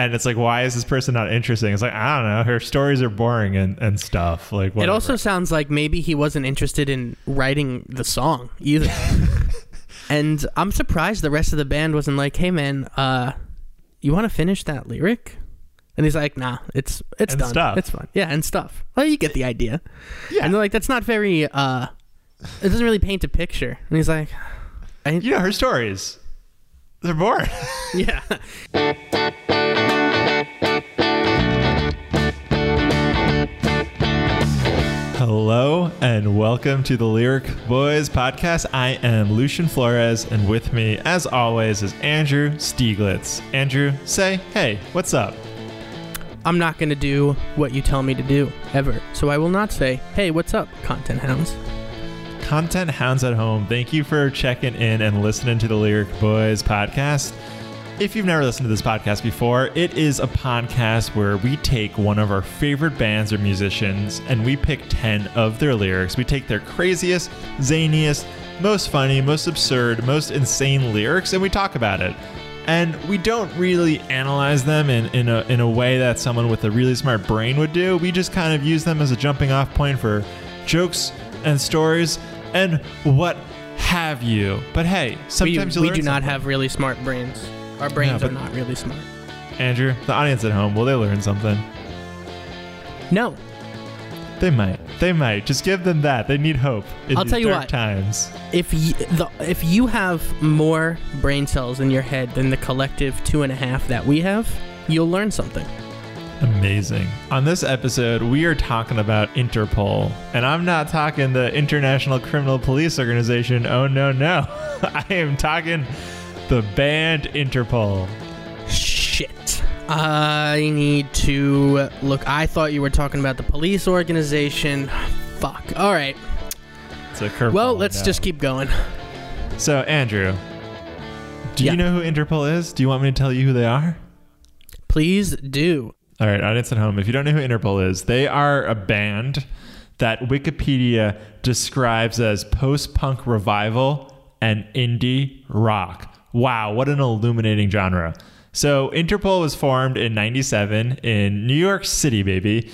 And it's like, why is this person not interesting? It's like, I don't know. Her stories are boring and stuff. Like, whatever. It also sounds like maybe he wasn't interested in writing the song either. And I'm surprised the rest of the band wasn't like, hey, man, you want to finish that lyric? And he's like, nah, it's done. Stuff. It's fine. Yeah, and stuff. Well, you get the idea. Yeah. And they're like, that's not very, it doesn't really paint a picture. And he's like... You know, her stories, they're boring. Yeah. Hello and welcome to the Lyric Boys Podcast. I am Lucian Flores, and with me, as always, is Andrew Stieglitz. Andrew, say, hey, what's up? I'm not going to do what you tell me to do, ever. So I will not say, hey, what's up, content hounds. Content hounds at home, thank you for checking in and listening to the Lyric Boys Podcast. If you've never listened to this podcast before, it is a podcast where we take one of our favorite bands or musicians and we pick 10 of their lyrics. We take their craziest, zaniest, most funny, most absurd, most insane lyrics, and we talk about it. And we don't really analyze them in a way that someone with a really smart brain would do. We just kind of use them as a jumping off point for jokes and stories and what have you. But hey, sometimes we do not have really smart brains. Our brains are not really smart. Andrew, the audience at home, will they learn something? No. They might. They might. Just give them that. They need hope in these dark times. If you have more brain cells in your head than the collective 2.5 that we have, you'll learn something. Amazing. On this episode, we are talking about Interpol. And I'm not talking the International Criminal Police Organization. Oh, no, no. I am talking... the band Interpol. Shit. I need to look. I thought you were talking about the police organization. Fuck. All right. It's a curveball. Well, let's just keep going. So, Andrew, do you know who Interpol is? Do you want me to tell you who they are? Please do. All right, audience at home, if you don't know who Interpol is, they are a band that Wikipedia describes as post-punk revival and indie rock. Wow, what an illuminating genre. So Interpol was formed in 1997 in New York City, baby.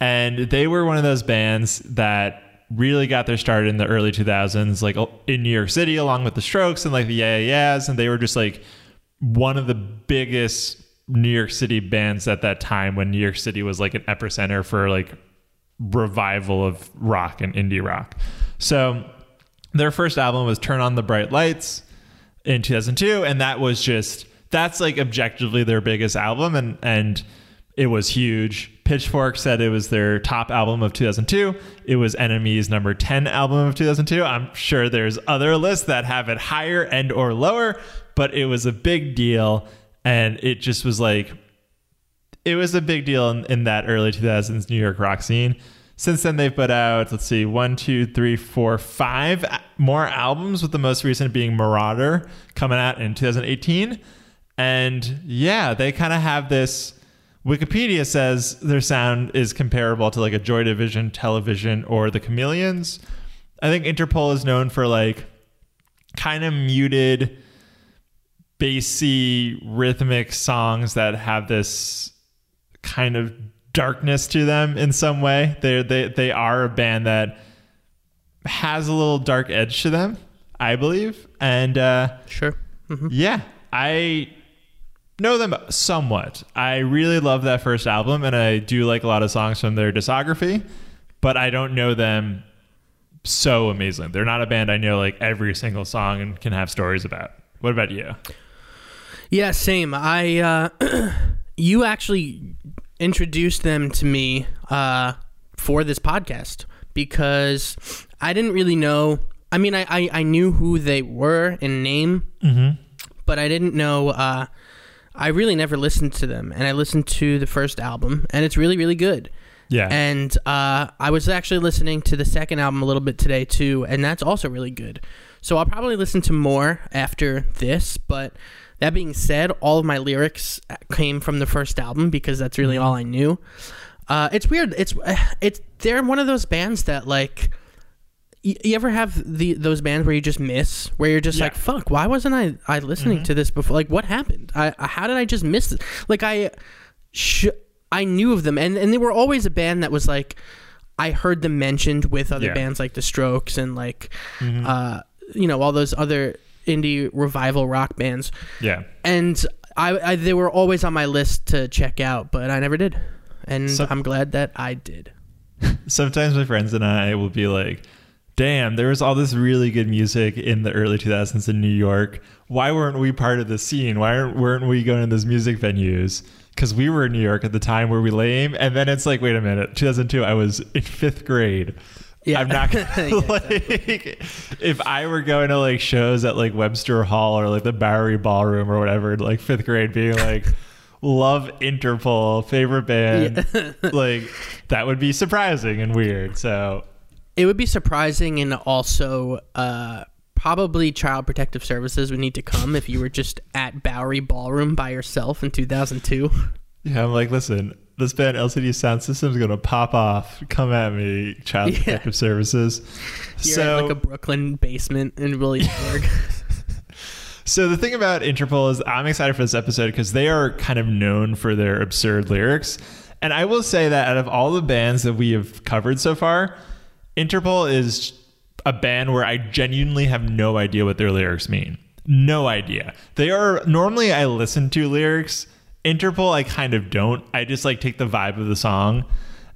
And they were one of those bands that really got their start in the early 2000s, like in New York City, along with the Strokes and like the Yeah Yeah Yeahs. And they were just like one of the biggest New York City bands at that time, when New York City was like an epicenter for like revival of rock and indie rock. So their first album was Turn On The Bright Lights in 2002, and that was just, that's like objectively their biggest album, and it was huge. Pitchfork said it was their top album of 2002. It was NME's number 10 album of 2002. I'm sure there's other lists that have it higher and or lower, but it was a big deal, and it just was like, it was a big deal in that early 2000s New York rock scene. Since then, they've put out, let's see, 5 more albums, with the most recent being Marauder, coming out in 2018. And yeah, they kind of have this, Wikipedia says their sound is comparable to like a Joy Division, Television, or The Chameleons. I think Interpol is known for like kind of muted, bassy, rhythmic songs that have this kind of darkness to them in some way. They are a band that has a little dark edge to them, I believe. And sure. Mm-hmm. Yeah, I know them somewhat. I really love that first album, and I do like a lot of songs from their discography, but I don't know them so amazing. They're not a band I know like every single song and can have stories about. What about you? Yeah, same. I you actually introduced them to me for this podcast, because I didn't really know, I mean, I knew who they were in name, mm-hmm. but I didn't know, I really never listened to them, and I listened to the first album, and it's really, really good. Yeah. And I was actually listening to the second album a little bit today too, and that's also really good. So I'll probably listen to more after this, but that being said, all of my lyrics came from the first album, because that's really all I knew. It's weird. They're one of those bands that like You ever have those bands where you just miss, where you're just like, fuck, why wasn't I listening to this before? Like, what happened? How did I just miss this? Like, I knew of them, and they were always a band that was like, I heard them mentioned with other bands like The Strokes and like, you know, all those other indie revival rock bands. Yeah. And I they were always on my list to check out, but I never did. And I'm glad that I did. Sometimes my friends and I will be like, damn, there was all this really good music in the early 2000s in New York. Why weren't we part of the scene? Why weren't we going to those music venues? Because we were in New York at the time. Were we lame? And then it's like, wait a minute, 2002, I was in fifth grade. Yeah. I'm not going to, exactly. If I were going to, like, shows at, like, Webster Hall or, like, the Bowery Ballroom or whatever, like, fifth grade, being like, love Interpol, favorite band, like, that would be surprising and weird, so... It would be surprising, and also probably Child Protective Services would need to come if you were just at Bowery Ballroom by yourself in 2002. Yeah, I'm like, listen, this band LCD Soundsystem is going to pop off. Come at me, Child Protective Services. You're in like a Brooklyn basement in Williamsburg. So the thing about Interpol is I'm excited for this episode because they are kind of known for their absurd lyrics. And I will say that out of all the bands that we have covered so far, Interpol is a band where I genuinely have no idea what their lyrics mean. No idea. They are... Normally, I listen to lyrics. Interpol, I kind of don't. I just, like, take the vibe of the song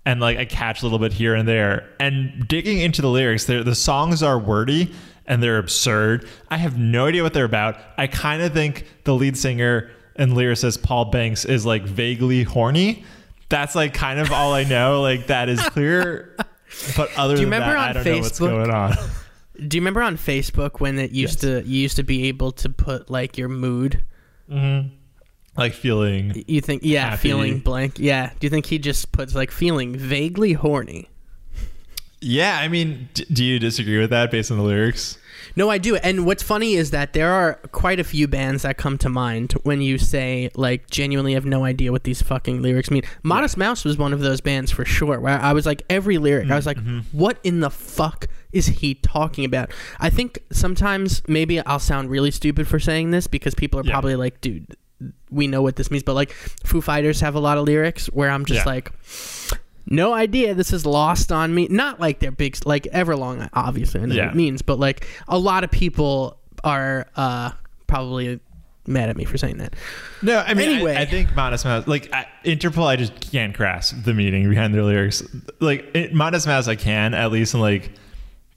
and, like, I catch a little bit here and there. And digging into the lyrics, the songs are wordy and they're absurd. I have no idea what they're about. I kind of think the lead singer and lyricist Paul Banks is, like, vaguely horny. That's, like, kind of all I know. Like, that is clear... But other than that, I don't know what's going on. Do you remember on Facebook when it used to you used to be able to put like your mood, like feeling? You think happy. Feeling blank. Yeah. Do you think he just puts like feeling vaguely horny? Yeah, I mean, do you disagree with that based on the lyrics? No, I do. And what's funny is that there are quite a few bands that come to mind when you say, like, genuinely have no idea what these fucking lyrics mean. Modest Mouse was one of those bands for sure, where I was like, every lyric, I was like, what in the fuck is he talking about? I think sometimes maybe I'll sound really stupid for saying this because people are probably like, dude, we know what this means. But, like, Foo Fighters have a lot of lyrics where I'm just like... No idea. This is lost on me. Not like they're big, like Everlong, obviously, I know what it means, but like a lot of people are probably mad at me for saying that. No, I mean, anyway. I think Modest Mouse, like Interpol, I just can't grasp the meaning behind their lyrics. Like Modest Mouse, I can, at least in like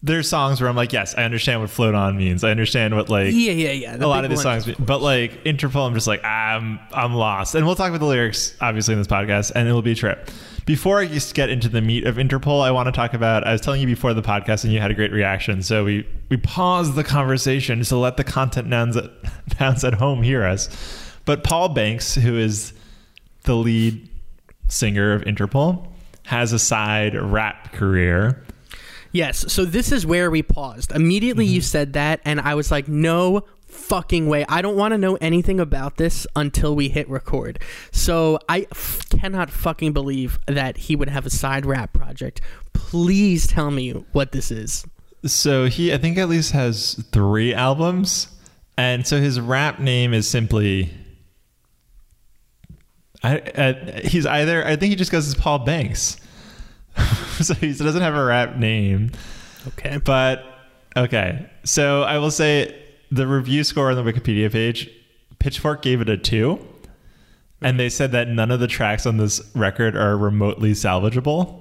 their songs where I'm like, yes, I understand what Float On means. I understand what like, a lot of these songs mean. But like Interpol, I'm just like, I'm lost. And we'll talk about the lyrics, obviously, in this podcast, and it'll be a trip. Before I just get into the meat of Interpol, I want to talk about, I was telling you before the podcast and you had a great reaction. So we paused the conversation just to let the content nouns at home hear us. But Paul Banks, who is the lead singer of Interpol, has a side rap career. Yes. So this is where we paused. Immediately you said that and I was like, no fucking way. I don't want to know anything about this until we hit record. So I cannot fucking believe that he would have a side rap project. Please tell me what this is. So he, I think, at least has 3 albums. And so his rap name is simply... he's either... I think he just goes as Paul Banks. So he doesn't have a rap name. Okay. But, okay. So I will say... The review score on the Wikipedia page, Pitchfork gave it a 2, and they said that none of the tracks on this record are remotely salvageable.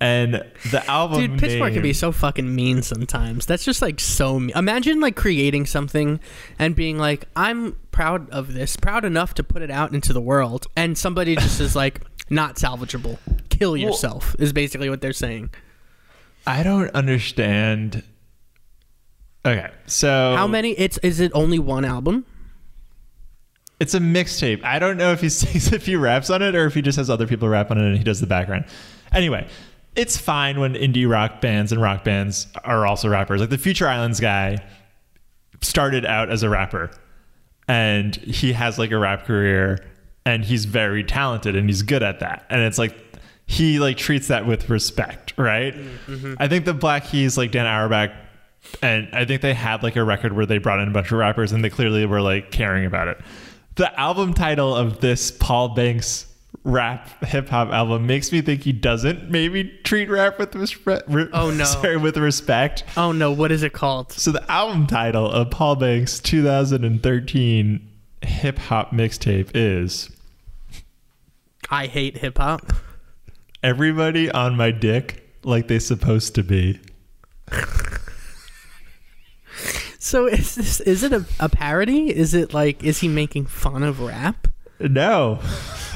And the album, dude, Pitchfork can be so fucking mean sometimes. That's just like so mean. Imagine like creating something and being like, I'm proud of this, proud enough to put it out into the world, and somebody just is like, not salvageable. Kill yourself is basically what they're saying. I don't understand. Okay, so how many? Is it only one album? It's a mixtape. I don't know if he sings, if he raps on it, or if he just has other people rap on it and he does the background. Anyway, it's fine when indie rock bands and rock bands are also rappers. Like the Future Islands guy started out as a rapper, and he has like a rap career, and he's very talented and he's good at that. And it's like he like treats that with respect, right? Mm-hmm. I think the Black Keys, like Dan Auerbach, and I think they had like a record where they brought in a bunch of rappers and they clearly were like caring about it. The album title of this Paul Banks rap hip hop album makes me think he doesn't maybe treat rap with respect. With respect. Oh no, what is it called? So the album title of Paul Banks' 2013 hip hop mixtape is I Hate Hip Hop. Everybody on my dick like they supposed to be. So is it a parody? Is it like, is he making fun of rap? No.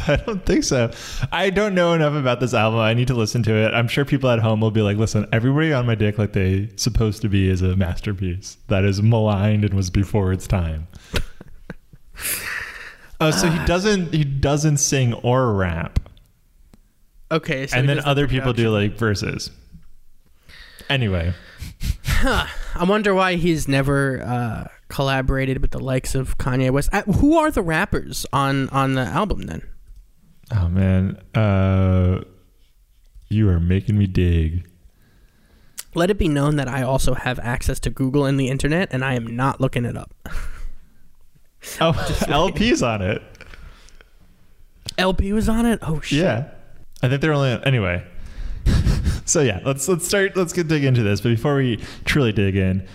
I don't think so. I don't know enough about this album. I need to listen to it. I'm sure people at home will be like, listen, everybody on my dick like they supposed to be is a masterpiece that is maligned and was before its time. So he doesn't sing or rap. Okay. So and then other people do like verses. Anyway. Huh. I wonder why he's never collaborated with the likes of Kanye West. Who are the rappers on the album then? Oh man, you are making me dig. Let it be known that I also have access to Google and the internet, and I am not looking it up. Oh, LP's on it. LP was on it? Oh shit. Yeah, I think they're only on, anyway. So yeah, let's dig into this. But before we truly dig in,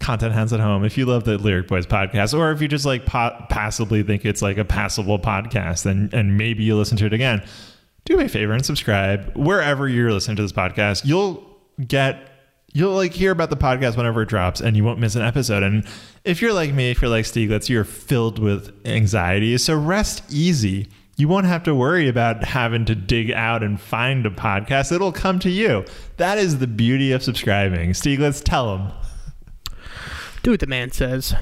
content hands at home, if you love the Lyric Boys podcast, or if you just like passively think it's like a passable podcast and maybe you listen to it again, do me a favor and subscribe wherever you're listening to this podcast. You'll like hear about the podcast whenever it drops and you won't miss an episode. And if you're like me, if you're like Stieglitz, you're filled with anxiety. So rest easy. You won't have to worry about having to dig out and find a podcast. It'll come to you. That is the beauty of subscribing. Stieglitz, tell them. Do what the man says.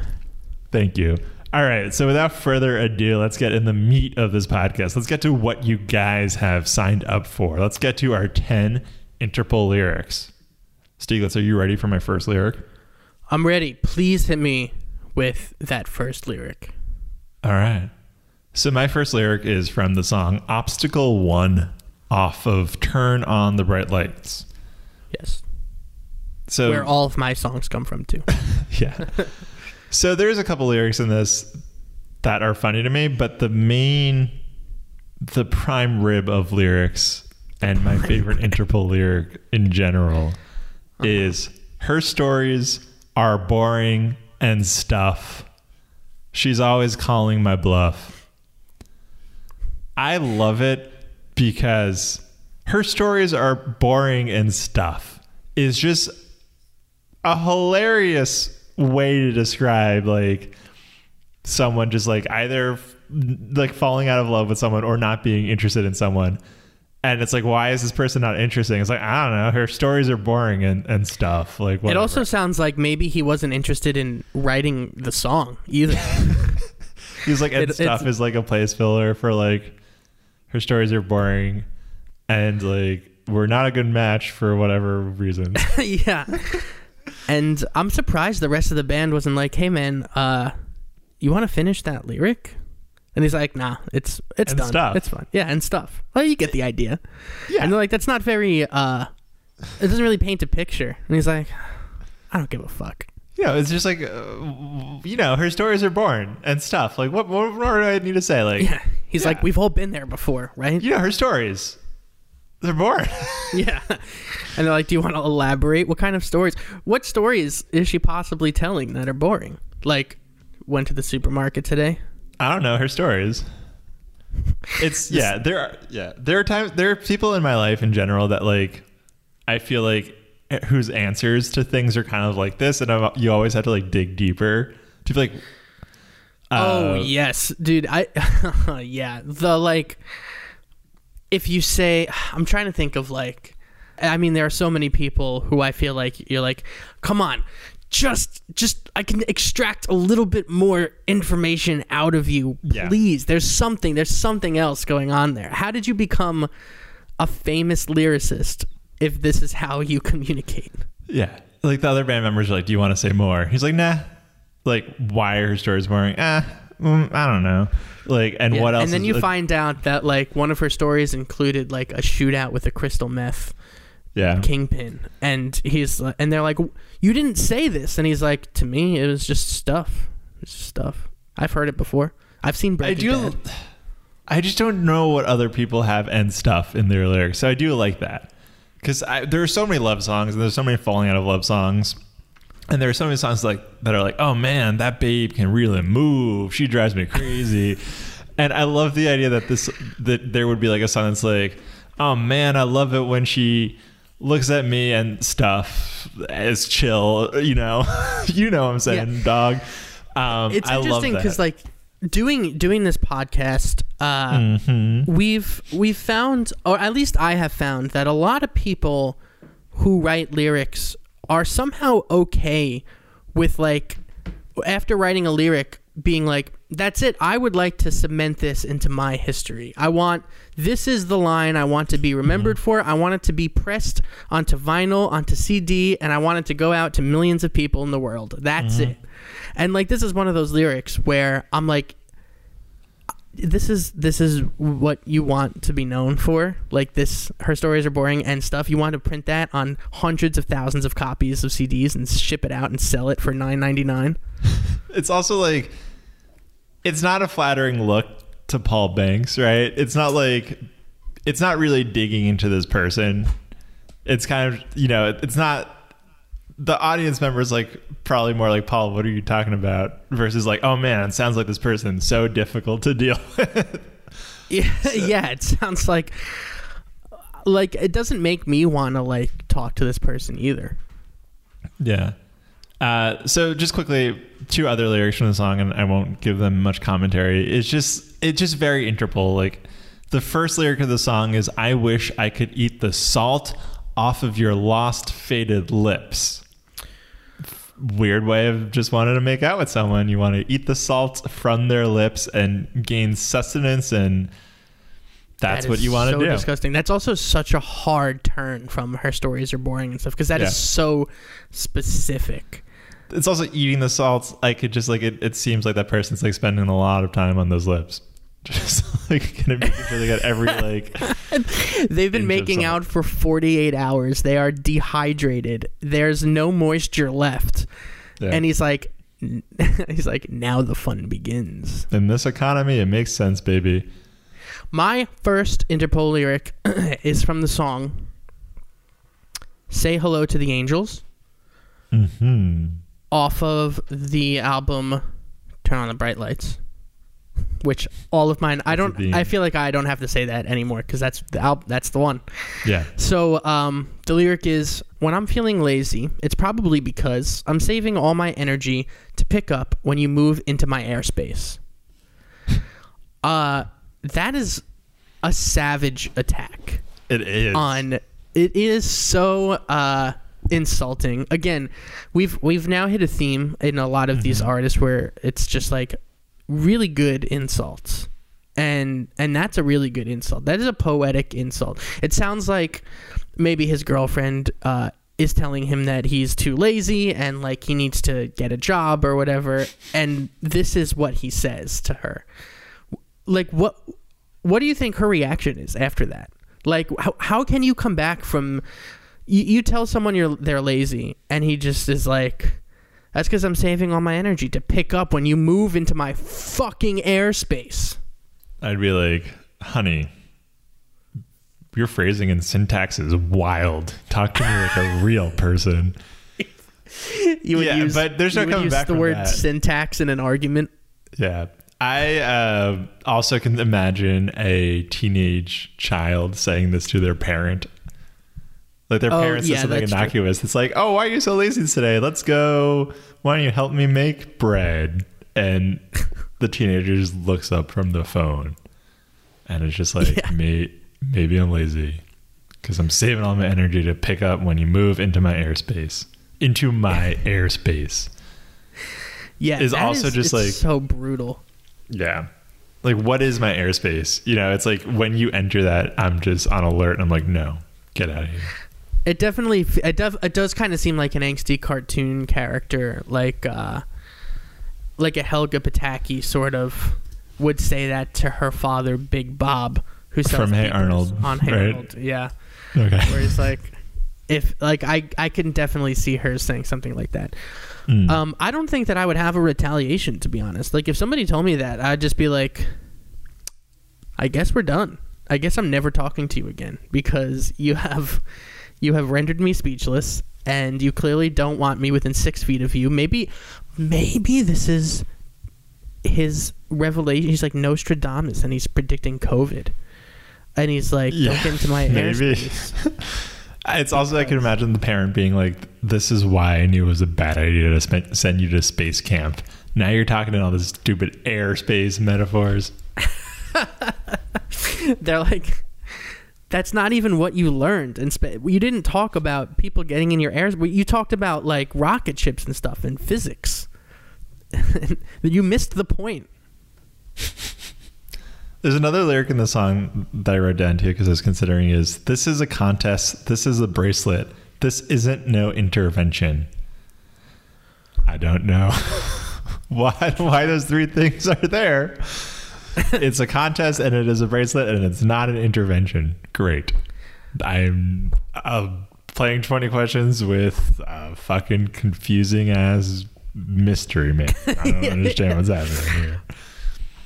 Thank you. All right. So without further ado, let's get in the meat of this podcast. Let's get to what you guys have signed up for. Let's get to our 10 Interpol lyrics. Stieglitz, are you ready for my first lyric? I'm ready. Please hit me with that first lyric. All right. So my first lyric is from the song Obstacle 1 off of Turn On The Bright Lights. Yes. So where all of my songs come from too. Yeah. So there's a couple lyrics in this that are funny to me, but the prime rib of lyrics and my favorite Interpol lyric in general is her stories are boring and stuff. She's always calling my bluff. I love it because her stories are boring and stuff is just a hilarious way to describe like someone just like either like falling out of love with someone or not being interested in someone. And it's like, why is this person not interesting? It's like, I don't know. Her stories are boring and stuff. Like whatever. It also sounds like maybe he wasn't interested in writing the song either. He's like, and stuff is like a place filler for like, her stories are boring and like we're not a good match for whatever reason. Yeah. And I'm surprised the rest of the band wasn't like, hey man, you want to finish that lyric? And he's like, nah, it's done. Stuff. It's fine. Yeah. And stuff. Well, you get the idea. Yeah. And they're like, that's not very, it doesn't really paint a picture. And he's like, I don't give a fuck. You know, it's just like, you know, her stories are boring and stuff. Like, what more do I need to say? Like, yeah. He's like, we've all been there before, right? You know, her stories, they're boring. Yeah. And they're like, do you want to elaborate? What kind of stories? What stories is she possibly telling that are boring? Like, went to the supermarket today? I don't know, her stories. It's, yeah, there are times, there are people in my life in general that, like, I feel like, whose answers to things are kind of like this, and you always have to like dig deeper to be like, oh yes, dude, I yeah, the like, if you say, I'm trying to think of like, I mean, there are so many people who I feel like you're like, come on, just I can extract a little bit more information out of you, please. Yeah. There's something else going on there. How did you become a famous lyricist? If this is how you communicate. Yeah. Like the other band members are like, do you want to say more? He's like, nah. Like, why are her stories boring? I don't know. Like, and what else? And then you find out that like one of her stories included like a shootout with a crystal meth kingpin, and he's and they're like, "You didn't say this," and he's like, "To me, it was just stuff. It's just stuff. I've heard it before. I've seen Breaking Bad." I just don't know what other people have and stuff in their lyrics, so I do like that, because there are so many love songs and there's so many falling out of love songs. And there are so many songs like that are like, oh man, that babe can really move. She drives me crazy. And I love the idea that there would be like a song that's like, oh man, I love it when she looks at me and stuff is chill. You know, you know what I'm saying, dog. It's interesting because like doing this podcast, we've found, or at least I have found, that a lot of people who write lyrics are somehow okay with, like, after writing a lyric, being like, that's it. I would like to cement this into my history. This is the line I want to be remembered for. I want it to be pressed onto vinyl, onto CD, and I want it to go out to millions of people in the world. That's it. And, like, this is one of those lyrics where I'm like, this is what you want to be known for. Like, this, her stories are boring and stuff. You want to print that on hundreds of thousands of copies of CDs and ship it out and sell it for $9.99. It's also like, it's not a flattering look to Paul Banks, right? It's not like, it's not really digging into this person. It's kind of, you know, it's not, the audience member is like probably more like, Paul, what are you talking about? Versus like, oh man, it sounds like this person so difficult to deal with. Yeah, it sounds like it doesn't make me want to like talk to this person either. Yeah. So just quickly, two other lyrics from the song, and I won't give them much commentary. It's just very Interpol. Like, the first lyric of the song is, I wish I could eat the salt off of your lost faded lips. Weird way of just wanting to make out with someone. You want to eat the salt from their lips and gain sustenance, and that's what you want to do. That's so disgusting. That's also such a hard turn from her stories are boring and stuff, because that is so specific. It's also eating the salt. I could just like, it seems like that person's like spending a lot of time on those lips. Just like gonna make sure they got every like. They've been making out for 48 hours. They are dehydrated. There's no moisture left, and he's like, now the fun begins. In this economy, it makes sense, baby. My first Interpol lyric is from the song "Say Hello to the Angels," off of the album "Turn On The Bright Lights." Which all of mine, I feel like I don't have to say that anymore, because that's the one. Yeah. So the lyric is, when I'm feeling lazy, it's probably because I'm saving all my energy to pick up when you move into my airspace. That is a savage attack. It is. It is so insulting. Again, we've now hit a theme in a lot of these artists where it's just like, really good insults, and that's a really good insult. That is a poetic insult. It sounds like maybe his girlfriend is telling him that he's too lazy and like he needs to get a job or whatever, and this is what he says to her. Like, what do you think her reaction is after that? Like, how can you come back from, you tell someone they're lazy, and he just is like, that's because I'm saving all my energy to pick up when you move into my fucking airspace. I'd be like, honey, your phrasing and syntax is wild. Talk to me like a real person. You would use, but there's no coming back from that. You would use the word syntax in an argument. Yeah. I also can imagine a teenage child saying this to their parent. Like, their parents said something innocuous. True. It's like, oh, why are you so lazy today? Let's go. Why don't you help me make bread? And the teenager just looks up from the phone. And it's just like, maybe I'm lazy because I'm saving all my energy to pick up when you move into my airspace. Into my airspace. Yeah. Is also just like so brutal. Yeah. Like, what is my airspace? You know, it's like when you enter that, I'm just on alert and I'm like, no, get out of here. It definitely, it does kind of seem like an angsty cartoon character, like like a Helga Pataki sort of would say that to her father, Big Bob, who sells from Hey Arnold on Hey right? Arnold. Yeah. Okay. Where he's like, if like I can definitely see her saying something like that. Mm. I don't think that I would have a retaliation, to be honest. Like if somebody told me that, I'd just be like, I guess we're done. I guess I'm never talking to you again because you have rendered me speechless and you clearly don't want me within 6 feet of you. Maybe this is his revelation. He's like Nostradamus and he's predicting COVID. And he's like, don't get into my airspace. It's also, I can imagine the parent being like, this is why I knew it was a bad idea to send you to space camp. Now you're talking in all this stupid airspace metaphors. They're like, that's not even what you learned in space. You didn't talk about people getting in your airspace. You talked about like rocket ships and stuff and physics. You missed the point. There's another lyric in the song that I wrote down too because I was considering is, this is a contest, this is a bracelet, this isn't no intervention. I don't know why those three things are there. It's a contest and it is a bracelet and it's not an intervention. Great. I'm playing 20 questions with a fucking confusing ass mystery man. I don't understand what's happening here.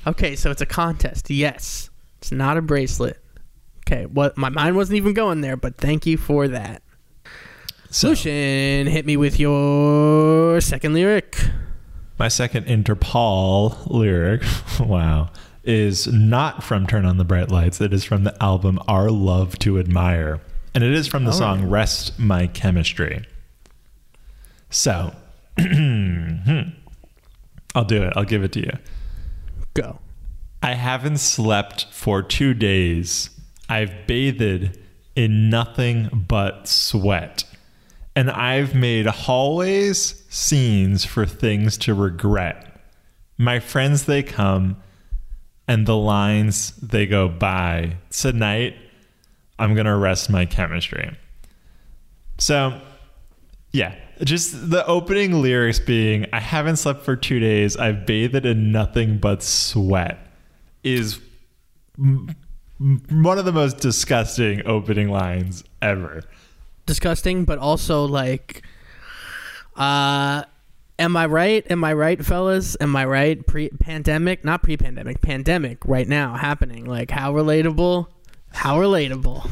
Okay, so it's a contest. Yes. It's not a bracelet. Okay, well, my mind wasn't even going there, but thank you for that. So, Lucian, hit me with your second lyric. My second Interpol lyric, wow, is not from Turn On The Bright Lights. It is from the album Our Love to Admire. And it is from the song Rest My Chemistry. So, I'll do it. I'll give it to you. Go. I haven't slept for 2 days. I've bathed in nothing but sweat. And I've made hallways scenes for things to regret. My friends, they come, and the lines, they go by. Tonight, I'm going to rest my chemistry. So, yeah. Just the opening lyrics being, I haven't slept for 2 days, I've bathed in nothing but sweat, is one of the most disgusting opening lines ever. Disgusting, but also like, am I right? Am I right, fellas? Am I right? Pre-pandemic? Not pre-pandemic. Pandemic right now happening. Like, how relatable? How relatable.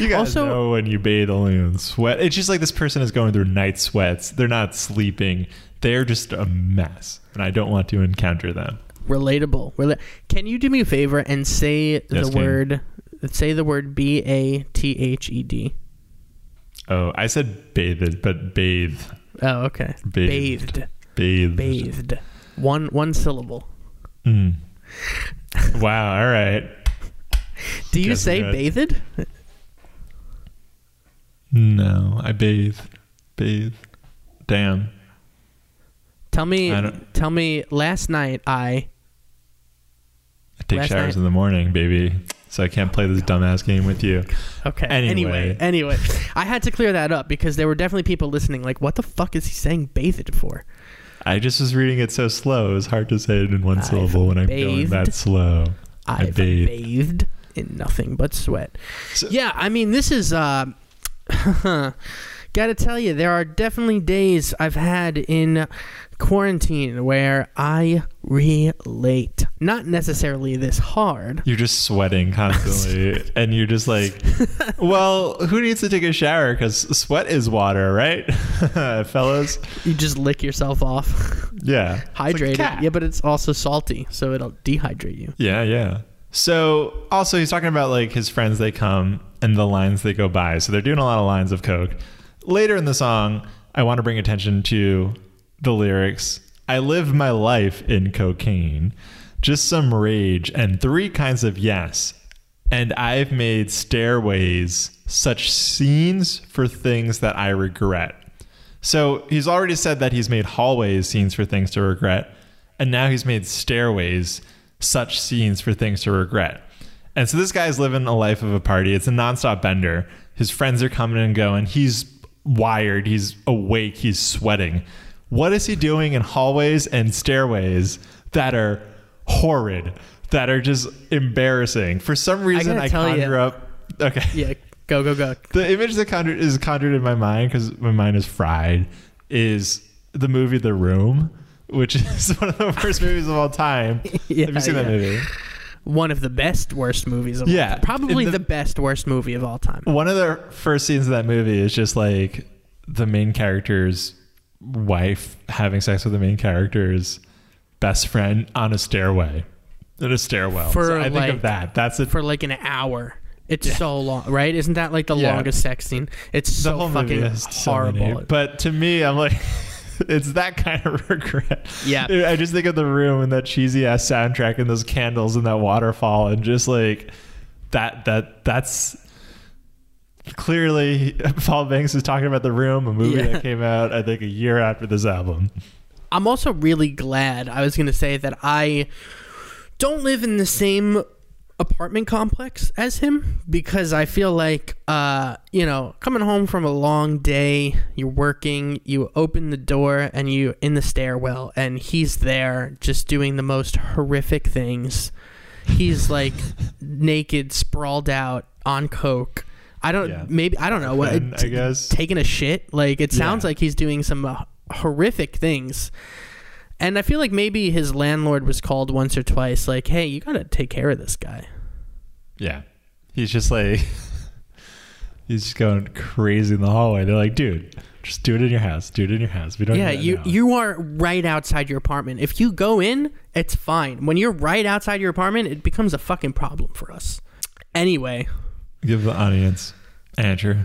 You guys also know when you bathe only in sweat. It's just like this person is going through night sweats. They're not sleeping. They're just a mess. And I don't want to encounter them. Relatable. Can you do me a favor and say the word B-A-T-H-E-D? Oh, I said bathed, but bathe. Oh, okay. Bathed. One syllable. Mm. Wow, all right. Do you say bathed? No, I bathe. Damn. Tell me. Last night I take showers in the morning, baby. So I can't play this dumbass game with you. Okay. Anyway, I had to clear that up because there were definitely people listening. Like, what the fuck is he saying bathed for? I just was reading it so slow. It was hard to say it in one syllable when I'm going that slow. I've bathed in nothing but sweat. So, yeah, I mean, this is. Gotta tell you, there are definitely days I've had in quarantine where I relate. Not necessarily this hard. You're just sweating constantly. And you're just like, well, who needs to take a shower? Because sweat is water, right? Fellas? You just lick yourself off. Yeah. Hydrated. Like yeah, but it's also salty, so it'll dehydrate you. Yeah. So also he's talking about like his friends, they come and the lines they go by. So they're doing a lot of lines of coke. Later in the song, I want to bring attention to the lyrics. I live my life in cocaine, just some rage and 3 kinds of yes. And I've made stairways, such scenes for things that I regret. So he's already said that he's made hallways scenes for things to regret. And now he's made stairways, such scenes for things to regret. And so this guy's living a life of a party. It's a nonstop bender. His friends are coming and going. He's wired. He's awake. He's sweating. What is he doing in hallways and stairways that are horrid, that are just embarrassing? For some reason, I conjure up... Okay. Yeah, go. The image that is conjured in my mind, because my mind is fried, is the movie The Room, which is one of the worst movies of all time. Yeah, have you seen that movie? One of the best worst movies of all time. Probably the best worst movie of all time. One of the first scenes of that movie is just like the main character's wife having sex with the main character's best friend on a stairway. In a stairwell. So I think of that. That's it. For like an hour. It's so long, right? Isn't that like the longest sex scene? It's so fucking horrible. So but to me, I'm like... It's that kind of regret. Yeah. I just think of The Room and that cheesy ass soundtrack and those candles and that waterfall and just like that's clearly Paul Banks is talking about The Room, a movie that came out, I think, a year after this album. I'm also really glad, I was going to say, that I don't live in the same apartment complex as him, because I feel like coming home from a long day, you're working, you open the door and you in the stairwell and he's there just doing the most horrific things. He's like naked, sprawled out on coke. I guess taking a shit, like it sounds like he's doing some horrific things. And I feel like maybe his landlord was called once or twice, like, hey, you gotta take care of this guy. Yeah. He's just like, he's just going crazy in the hallway. They're like, dude, just do it in your house. Do it in your house. We don't need that now. You are right outside your apartment. If you go in, it's fine. When you're right outside your apartment, it becomes a fucking problem for us. Anyway. Give the audience your second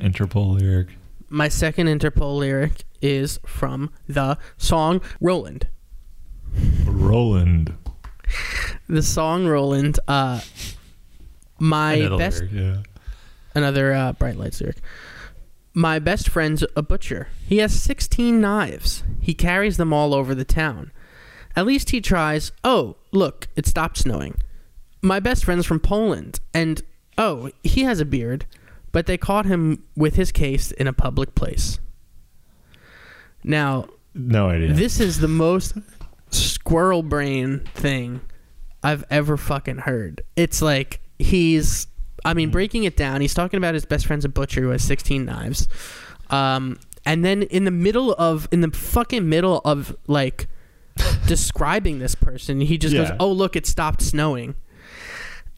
Interpol lyric. My second Interpol lyric is from the song Roland. The song Roland. Another Bright Lights lyric. My best friend's a butcher. He has 16 knives. He carries them all over the town. At least he tries. Oh, look, it stopped snowing. My best friend's from Poland. And, oh, he has a beard. But they caught him with his case in a public place. Now, no idea. This is the most squirrel brain thing I've ever fucking heard. It's like breaking it down, he's talking about his best friend's a butcher who has 16 knives. And then in the fucking middle of like describing this person, he just goes, oh, look, it stopped snowing.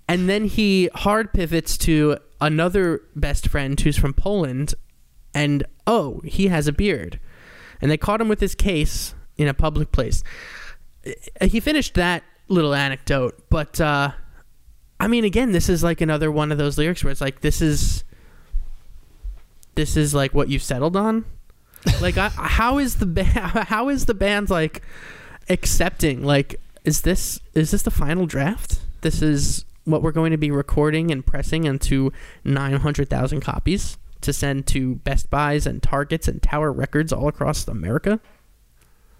And then he hard pivots to another best friend who's from Poland, and oh, he has a beard. And they caught him with his case in a public place. He finished that little anecdote, but again, this is like another one of those lyrics where it's like, this is like what you've settled on. Like, how is the band like accepting? Like, is this the final draft? This is what we're going to be recording and pressing into 900,000 copies to send to Best Buys and Targets and Tower Records all across America.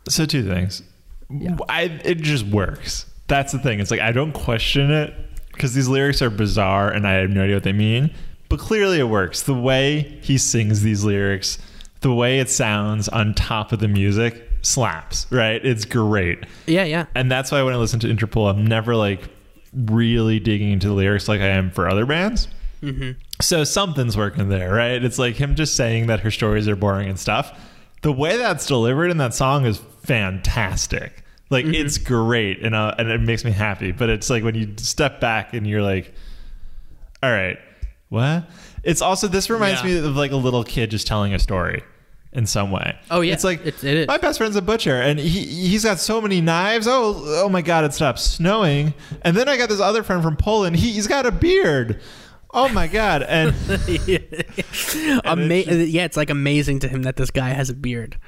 So two things. Yeah. It just works. That's the thing. It's like, I don't question it because these lyrics are bizarre and I have no idea what they mean, but clearly it works. The way he sings these lyrics, the way it sounds on top of the music slaps, right? It's great. Yeah, yeah. And that's why when I listen to Interpol, I'm never like really digging into the lyrics like I am for other bands. Mm-hmm. So something's working there, right? It's like him just saying that her stories are boring and stuff. The way that's delivered in that song is fantastic. Like, mm-hmm. It's great, and it makes me happy. But it's like when you step back and you're like, all right, what? It's also, this reminds me of like a little kid just telling a story in some way. Oh, yeah. It's like, it is. My best friend's a butcher, and he's got so many knives. Oh my God, it stopped snowing. And then I got this other friend from Poland. He's got a beard. Oh my God. And, it's like amazing to him that this guy has a beard.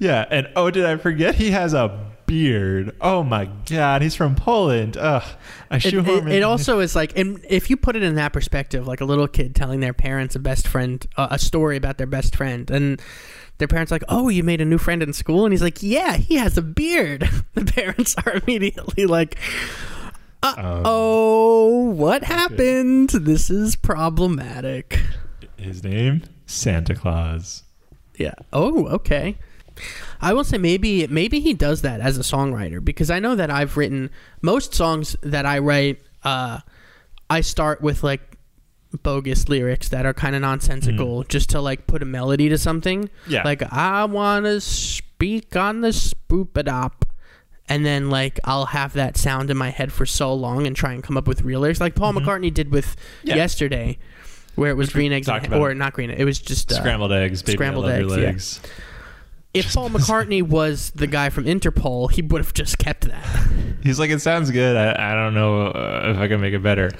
Yeah. And oh, did I forget he has a beard? Oh my God. He's from Poland. Ugh. It also is like, and if you put it in that perspective, like a little kid telling their parents a story about their best friend, and their parents are like, oh, you made a new friend in school? And he's like, yeah, he has a beard. The parents are immediately like, what happened? This is problematic. His name, Santa Claus. Yeah. Oh, okay. I will say maybe he does that as a songwriter, because I know that I've written most songs that I write. I start with like bogus lyrics that are kind of nonsensical, just to like put a melody to something. Yeah. Like, I want to speak on the spoop-a-dop. And then like I'll have that sound in my head for so long and try and come up with real lyrics, like Paul McCartney did with Yesterday, where it was green eggs or not green. It was just scrambled eggs. Baby, scrambled eggs. Your legs. Yeah. If Paul McCartney was the guy from Interpol, he would have just kept that. He's like, it sounds good. I don't know if I can make it better.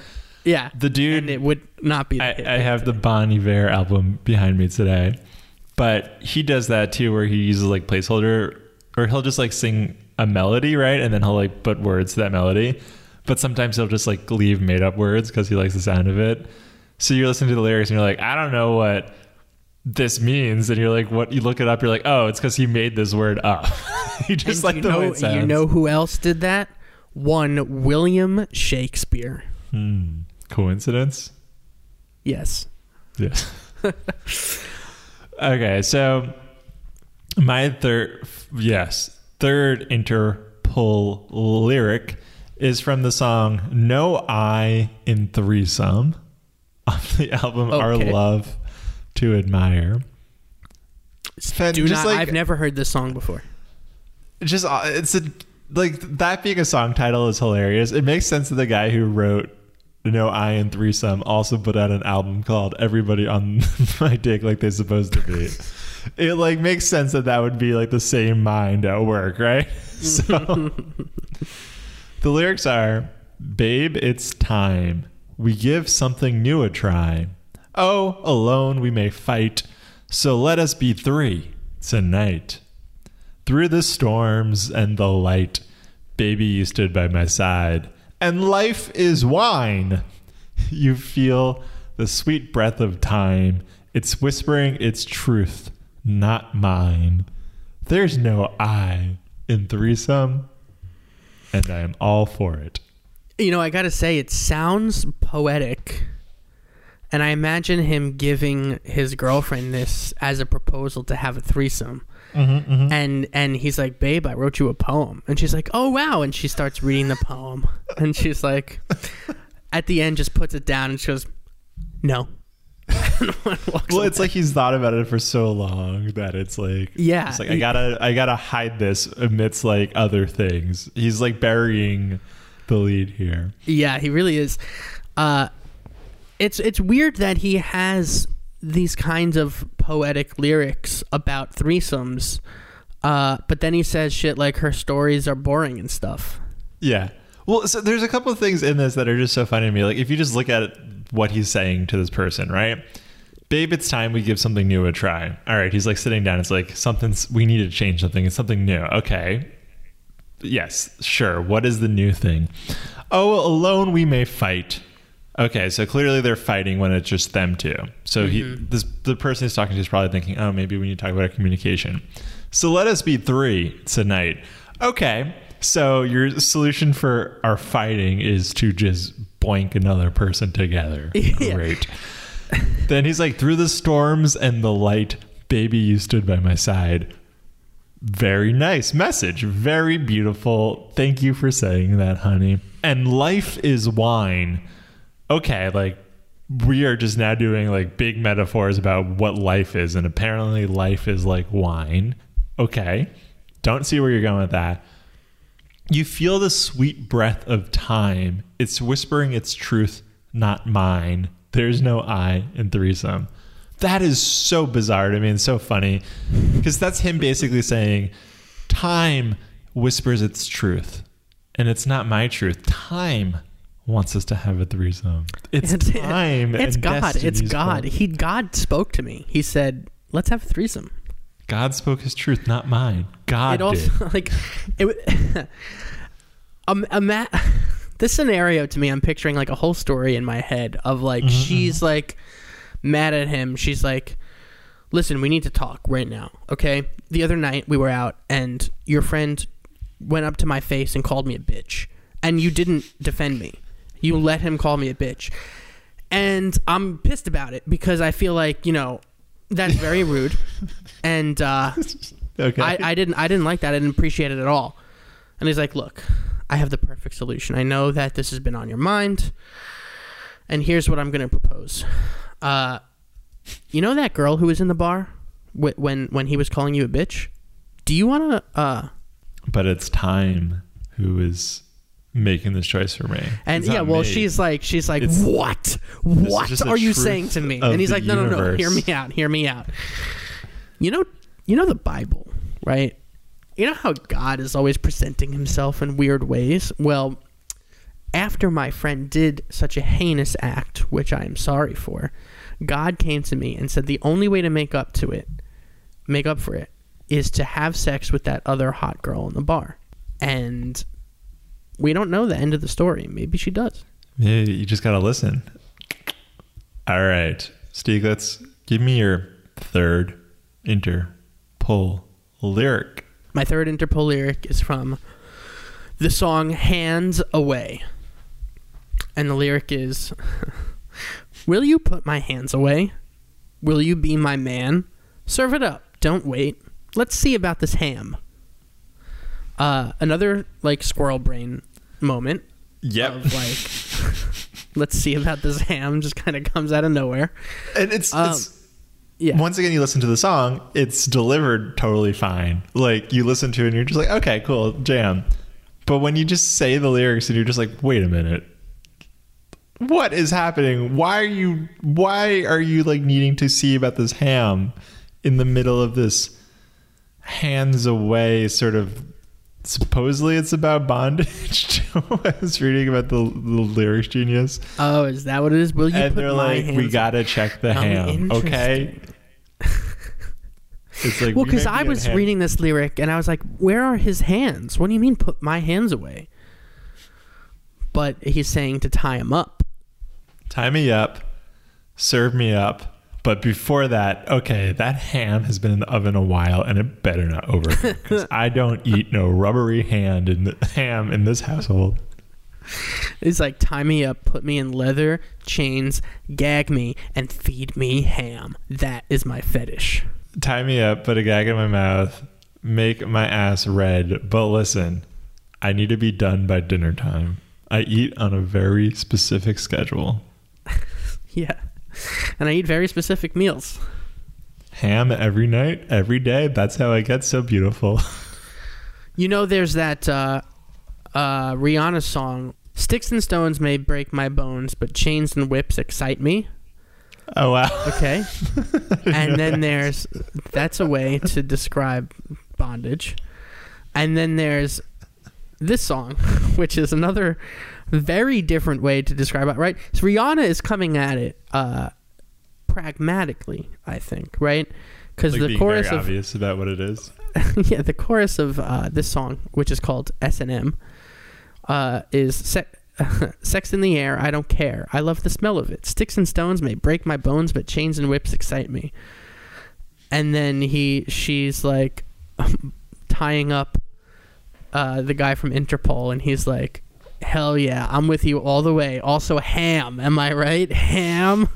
Yeah, the dude. And it would not be. I have the Bon Iver album behind me today, but he does that too, where he uses like placeholder, or he'll just like sing a melody, right, and then he'll like put words to that melody, but sometimes he'll just like leave made up words because he likes the sound of it. So you're listening to the lyrics and you're like, I don't know what this means, and you're like, what? You look it up, you're like, oh, it's because he made this word up. You just like the way it sounds. You know who else did that? One William Shakespeare. Coincidence? Yes. Okay, so my third Interpol lyric is from the song No I In Threesome on the album Our Love to Admire. I've never heard this song before. That being a song title is hilarious. It makes sense that the guy who wrote No I In Threesome also put out an album called Everybody On My Dick Like They're Supposed to Be. It like makes sense that would be like the same mind at work, right? So the lyrics are, babe, it's time we give something new a try. Oh, alone we may fight, so let us be three tonight. Through the storms and the light, baby, you stood by my side. And life is wine. You feel the sweet breath of time. It's whispering its truth, not mine. There's no I in threesome, and I am all for it. You know, I gotta say, it sounds poetic, and I imagine him giving his girlfriend this as a proposal to have a threesome. And he's like, babe, I wrote you a poem. And she's like, oh wow. And she starts reading the poem, and she's like, at the end, just puts it down and she goes, no. Well, it's like he's thought about it for so long that it's like, yeah, it's like, I gotta hide this amidst like other things. He's like burying the lead here. Yeah, he really is. It's weird that he has these kinds of poetic lyrics about threesomes, but then he says shit like her stories are boring and stuff. Yeah. Well, so there's a couple of things in this that are just so funny to me. Like, if you just look at it, what he's saying to this person, right? Babe, it's time we give something new a try. All right, he's like sitting down. It's like, we need to change something. It's something new. Okay. Yes, sure. What is the new thing? Oh, alone we may fight. Okay, so clearly they're fighting when it's just them two. So the person he's talking to is probably thinking, oh, maybe we need to talk about our communication. So let us be three tonight. Okay, so your solution for our fighting is to just boink another person together. Yeah. Great. Then he's like, through the storms and the light, baby, you stood by my side. Very nice message. Very beautiful. Thank you for saying that, honey. And life is wine. Okay, like, we are just now doing like big metaphors about what life is, and apparently life is like wine. Okay, don't see where you're going with that. You feel the sweet breath of time. It's whispering its truth, not mine. There's no I in threesome. That is so bizarre to me and so funny, because that's him basically saying time whispers its truth, and it's not my truth. Time wants us to have a threesome. It's time. It's and God. It's God. God spoke to me. He said, "Let's have a threesome." God spoke His truth, not mine. God it also, did. Like, it, this scenario to me, I'm picturing like a whole story in my head of like she's like mad at him. She's like, "Listen, we need to talk right now, okay? The other night we were out, and your friend went up to my face and called me a bitch, and you didn't defend me." You let him call me a bitch. And I'm pissed about it because I feel like, you know, That's very rude. And okay. I didn't like that. I didn't appreciate it at all. And he's like, look, I have the perfect solution. I know that this has been on your mind. And here's what I'm going to propose. You know that girl who was in the bar when he was calling you a bitch? Do you want to... But it's time who is making this choice for me. And yeah, well, she's like, it's, what? What are you saying to me? And he's like, no, hear me out. You know the Bible, right? You know how God is always presenting himself in weird ways? Well, after my friend did such a heinous act, which I am sorry for, God came to me and said the only way to make up for it, is to have sex with that other hot girl in the bar. And we don't know the end of the story. Maybe she does. Yeah, you just got to listen. All right, Stieglitz, give me your third Interpol lyric. My third Interpol lyric is from the song Hands Away. And the lyric is, will you put my hands away? Will you be my man? Serve it up. Don't wait. Let's see about this ham. Another like squirrel brain moment. Yep. Of, like, let's see about this ham just kind of comes out of nowhere. And it's yeah. Once again, you listen to the song. It's delivered totally fine. Like you listen to it and you're just like, okay, cool, jam. But when you just say the lyrics and you're just like, wait a minute, what is happening? Why are you like needing to see about this ham in the middle of this? Hands away, sort of. Supposedly, it's about bondage. I was reading about the lyrics genius. Oh, is that what it is? Will you? And put they're my like, hands we gotta check the ham, okay? It's like, well, because I was reading this lyric and I was like, where are his hands? What do you mean, put my hands away? But he's saying to tie him up. Tie me up, serve me up. But before that, okay, that ham has been in the oven a while, and it better not overcook, because I don't eat no rubbery ham in this household. It's like, tie me up, put me in leather, chains, gag me, and feed me ham. That is my fetish. Tie me up, put a gag in my mouth, make my ass red. But listen, I need to be done by dinner time. I eat on a very specific schedule. Yeah. And I eat very specific meals. Ham every night, every day. That's how I get so beautiful. You know, there's that Rihanna song, "Sticks and stones may break my bones, but chains and whips excite me." Oh, wow. Okay. And then there's, that's a way to describe bondage. And then there's this song, which is another very different way to describe it, right? So Rihanna is coming at it pragmatically, I think, right? Because like the chorus very obvious about what it is. Yeah, the chorus of this song, which is called S&M, is sex in the air. I don't care. I love the smell of it. Sticks and stones may break my bones, but chains and whips excite me. And then she's like tying up the guy from Interpol, and he's like, hell yeah, I'm with you all the way. Also ham, am I right? Ham.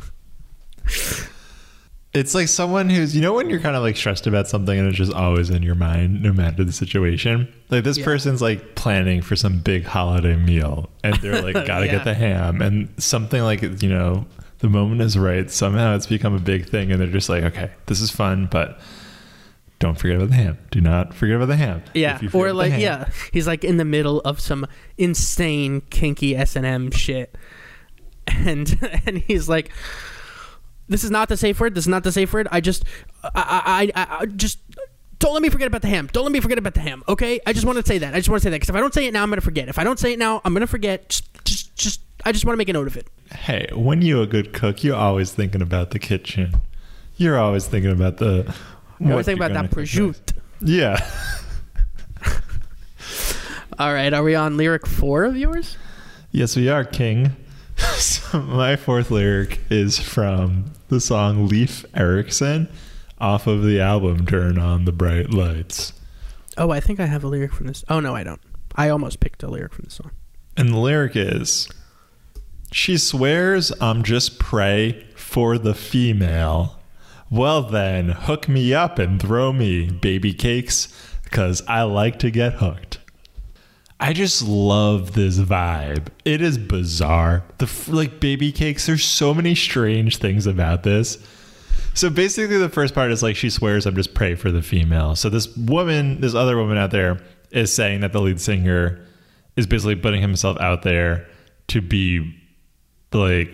It's like someone who's, you know, when you're kind of like stressed about something and it's just always in your mind no matter the situation, like this person's like planning for some big holiday meal and they're like gotta get the ham, and something like, you know, the moment is right, somehow it's become a big thing, and they're just like, okay, this is fun, but don't forget about the ham. Do not forget about the ham. Yeah. Or like, yeah, he's like in the middle of some insane kinky S&M shit. And he's like, this is not the safe word. This is not the safe word. I just don't let me forget about the ham. Don't let me forget about the ham. Okay. I just want to say that. Because if I don't say it now, I'm going to forget. If I don't say it now, I'm going to forget. Just, I just want to make a note of it. Hey, when you're a good cook, you're always thinking about the kitchen. You're always thinking about the... I was thinking about that prosciutto. Yeah. All right. Are we on lyric 4 of yours? Yes, we are, King. So my fourth lyric is from the song Leif Erikson off of the album Turn On The Bright Lights. Oh, I think I have a lyric from this. Oh, no, I don't. I almost picked a lyric from this song. And the lyric is, she swears I'm just prey for the female. Well then, hook me up and throw me baby cakes, because I like to get hooked. I just love this vibe. It is bizarre. Like baby cakes, there's so many strange things about this. So basically the first part is like she swears, I'm just prey for the female. So this other woman out there is saying that the lead singer is basically putting himself out there to be like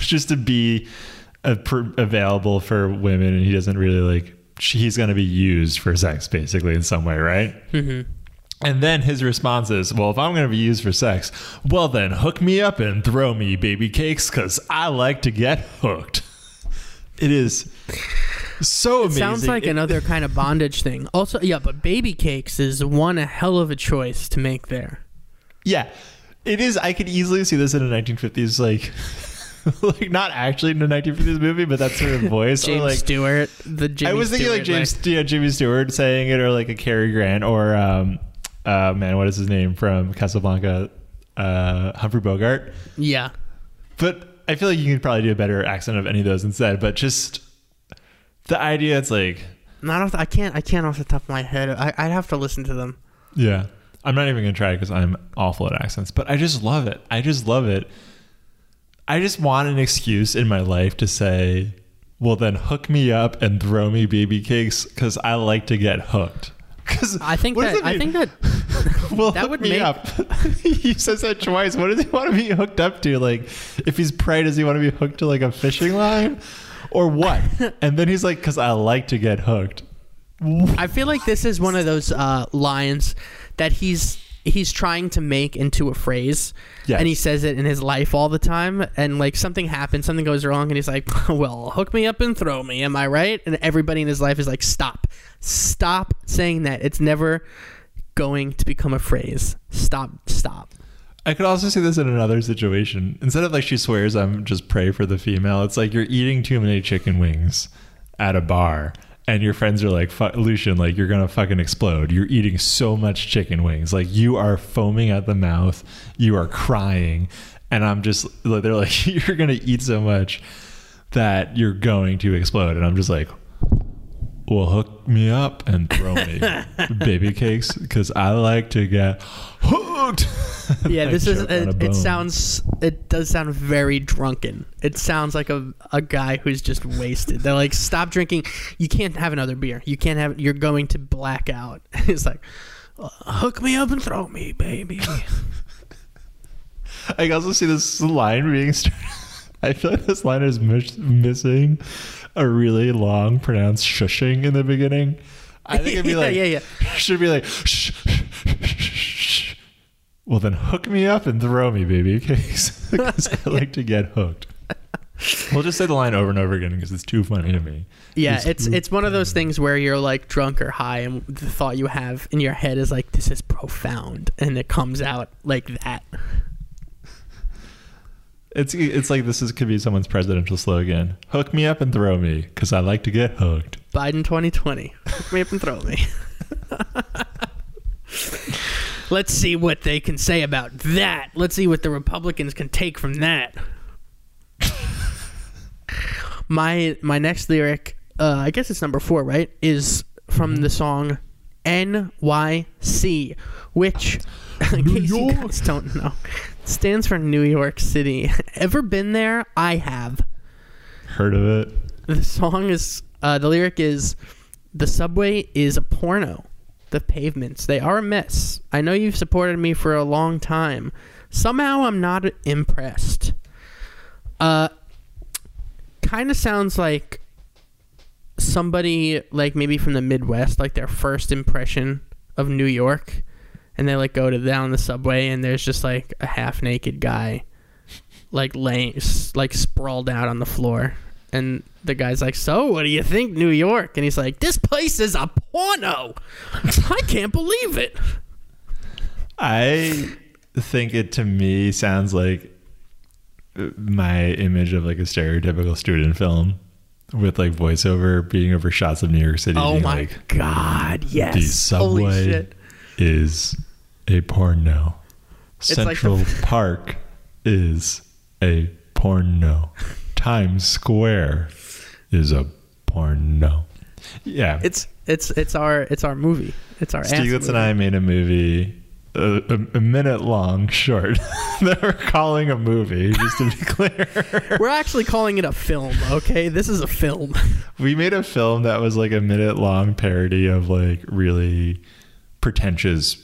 just to be available for women, and he doesn't really like, he's going to be used for sex basically in some way, right? Mm-hmm. And then his response is, well, if I'm going to be used for sex, well then hook me up and throw me baby cakes, because I like to get hooked. It is so amazing. Sounds like another kind of bondage thing. Also, yeah, but baby cakes is a hell of a choice to make there. Yeah, it is. I could easily see this in a 1950s, like not actually in a 1950s movie, but that sort of voice. James Stewart. I was thinking Jimmy Stewart saying it, or like a Cary Grant, or... what is his name from Casablanca? Humphrey Bogart. Yeah. But I feel like you could probably do a better accent of any of those instead. But just the idea, it's like... I can't off the top of my head. I'd have to listen to them. Yeah. I'm not even going to try because I'm awful at accents. But I just love it. I just want an excuse in my life to say, well, then hook me up and throw me baby cakes, because I like to get hooked. I think that well, that would make up. He says that twice. What does he want to be hooked up to? Like, if he's prey, does he want to be hooked to like a fishing line, or what? And then he's like, "Cause I like to get hooked." I feel like this is one of those lines that he's trying to make into a phrase, yes. And he says it in his life all the time. And like something happens, something goes wrong, and he's like, "Well, hook me up and throw me. Am I right?" And everybody in his life is like, "Stop saying that. It's never going to become a phrase. Stop." I could also see this in another situation. Instead of like she swears, I'm just prey for the female. It's like you're eating too many chicken wings at a bar. And your friends are like, Lucian, like, you're going to fucking explode. You're eating so much chicken wings. Like, you are foaming at the mouth. You are crying. And I'm just, like, they're like, you're going to eat so much that you're going to explode. And I'm just like, well, hook me up and throw me baby cakes, because I like to get hooked. Yeah, this is, it does sound very drunken. It sounds like a guy who's just wasted. They're like, stop drinking. You can't have another beer. You can't have, you're going to black out. It's like, hook me up and throw me, baby. I also see this line being started. I feel like this line is missing a really long pronounced shushing in the beginning. I think it'd be should be like, shh, shh, shh, shh. Well then hook me up and throw me baby cakes, because I like to get hooked. We'll just say the line over and over again because it's too funny to me. Yeah, it's one of those things where you're like drunk or high, and the thought you have in your head is like, this is profound, and it comes out like that. It's like this could be someone's presidential slogan. Hook me up and throw me, because I like to get hooked. Biden 2020. Hook me up and throw me. Let's see what they can say about that. Let's see what the Republicans can take from that. My next lyric, I guess it's number 4, right? Is from the song NYC, which, in case you guys don't know, stands for New York City. Ever been there? I have. Heard of it. The song is, the lyric is, the subway is a porno. The pavements, they are a mess. I know you've supported me for a long time. Somehow I'm not impressed. Kind of sounds like somebody like maybe from the Midwest, like their first impression of New York, and they like go to down the subway, and there's just like a half naked guy like laying like sprawled out on the floor, and the guy's like, so what do you think, New York? And he's like, this place is a porno. I can't believe it. I think it to me sounds like my image of like a stereotypical student film with like voiceover being over shots of New York City. Oh my God, yes. The subway, holy shit, is a porno. It's Central Park is a porno. Times Square is a porno. Yeah, it's our movie. It's our Stieglitz and I made a movie, a minute long short that we're calling a movie, just to be clear. We're actually calling it a film. Okay, this is a film. We made a film that was like a minute long parody of like really pretentious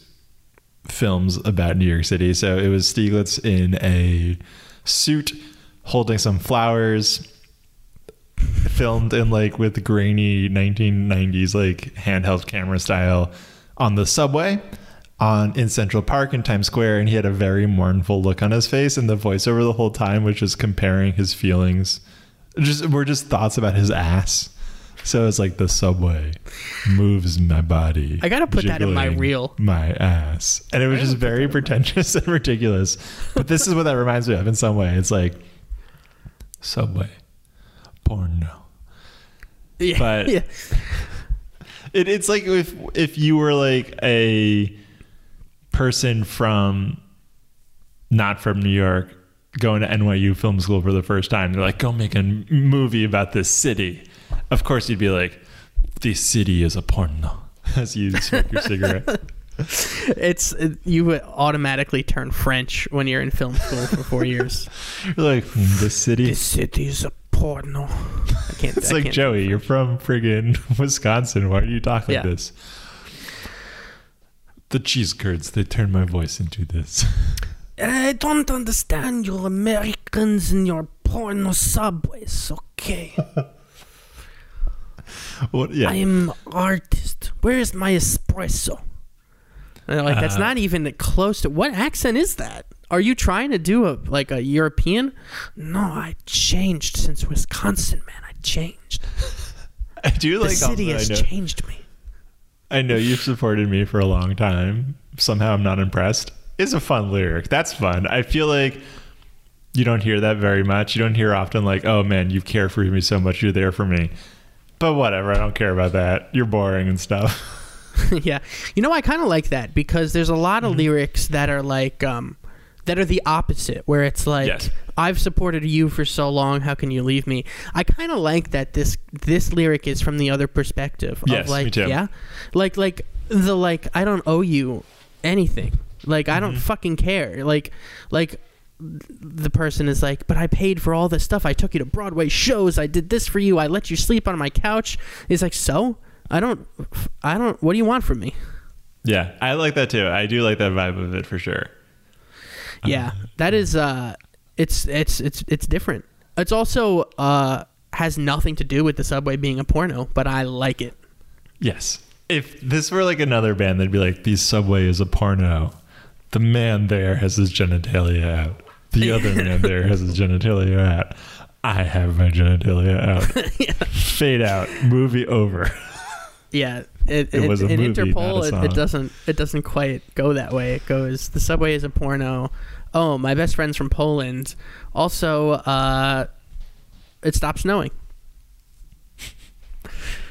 films about New York City. So it was Stieglitz in a suit holding some flowers, filmed in like with grainy 1990s like handheld camera style on the subway in Central Park in Times Square, and he had a very mournful look on his face, and the voiceover the whole time which is comparing his feelings just thoughts about his ass. So it's like the subway moves my body. I gotta put that in my reel. My ass. And it was just very pretentious and ridiculous. But this is what that reminds me of in some way. It's like subway porno. Yeah. But yeah. It's like if you were like a person from not from New York going to NYU film school for the first time, they're like, go make a movie about this city. Of course, you'd be like, this city is a porno, as you smoke your cigarette. You would automatically turn French when you're in film school for 4 years. You're like, this city is a porno. I can't. It's like, Joey, you're from friggin' Wisconsin. Why do you talk like this? The cheese curds, they turn my voice into this. I don't understand your Americans and your porno subways, okay? What, yeah. I am an artist. Where is my espresso? And they're like, that's not even close to. What accent is that? Are you trying to do a European? No, I changed since Wisconsin, man. I changed. I do like. The city has changed me. I know you've supported me for a long time. Somehow I'm not impressed. It's a fun lyric. That's fun. I feel like you don't hear that very much. You don't hear often like, oh man, you care for me so much. You're there for me. But whatever, I don't care about that. You're boring and stuff. Yeah. You know, I kind of like that because there's a lot of lyrics that are like, that are the opposite, where it's like, yes. I've supported you for so long, how can you leave me? I kind of like that this lyric is from the other perspective. Of yes, like, me too. Yeah? Like, I don't owe you anything. Like, I don't fucking care. Like, the person is like, but I paid for all this stuff. I took you to Broadway shows. I did this for you. I let you sleep on my couch. It's like, so I don't, what do you want from me? Yeah. I like that too. I do like that vibe of it for sure. Yeah. That is, it's different. It's also, has nothing to do with the subway being a porno, but I like it. Yes. If this were like another band, they'd be like, the subway is a porno. The man there has his genitalia out. The other man there has his genitalia out. I have my genitalia out. Yeah. Fade out. Movie over. Yeah, it was a movie, Interpol, not a song. It doesn't quite go that way. It goes, the subway is a porno. Oh, my best friend's from Poland. Also, it stopped snowing.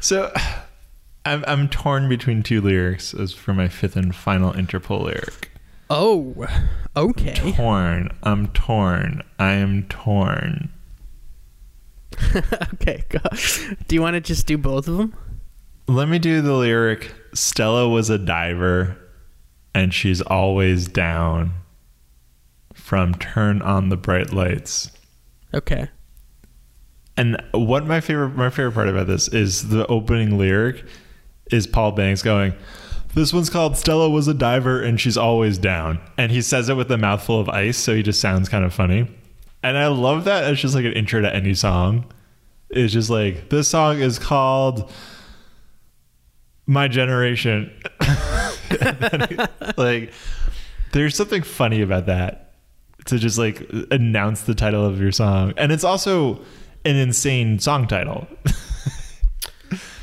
So, I'm torn between two lyrics as for my fifth and final Interpol lyric. Oh, okay. I'm torn. Okay, go. Do you want to just do both of them? Let me do the lyric, Stella was a diver and she's always down, from Turn On The Bright Lights. Okay. And what my favorite part about this is the opening lyric is Paul Banks going, this one's called Stella Was A Diver and She's Always Down. And he says it with a mouthful of ice, so he just sounds kind of funny. And I love that. It's just like an intro to any song. It's just like, this song is called My Generation. Like, there's something funny about that, to just like announce the title of your song. And it's also an insane song title.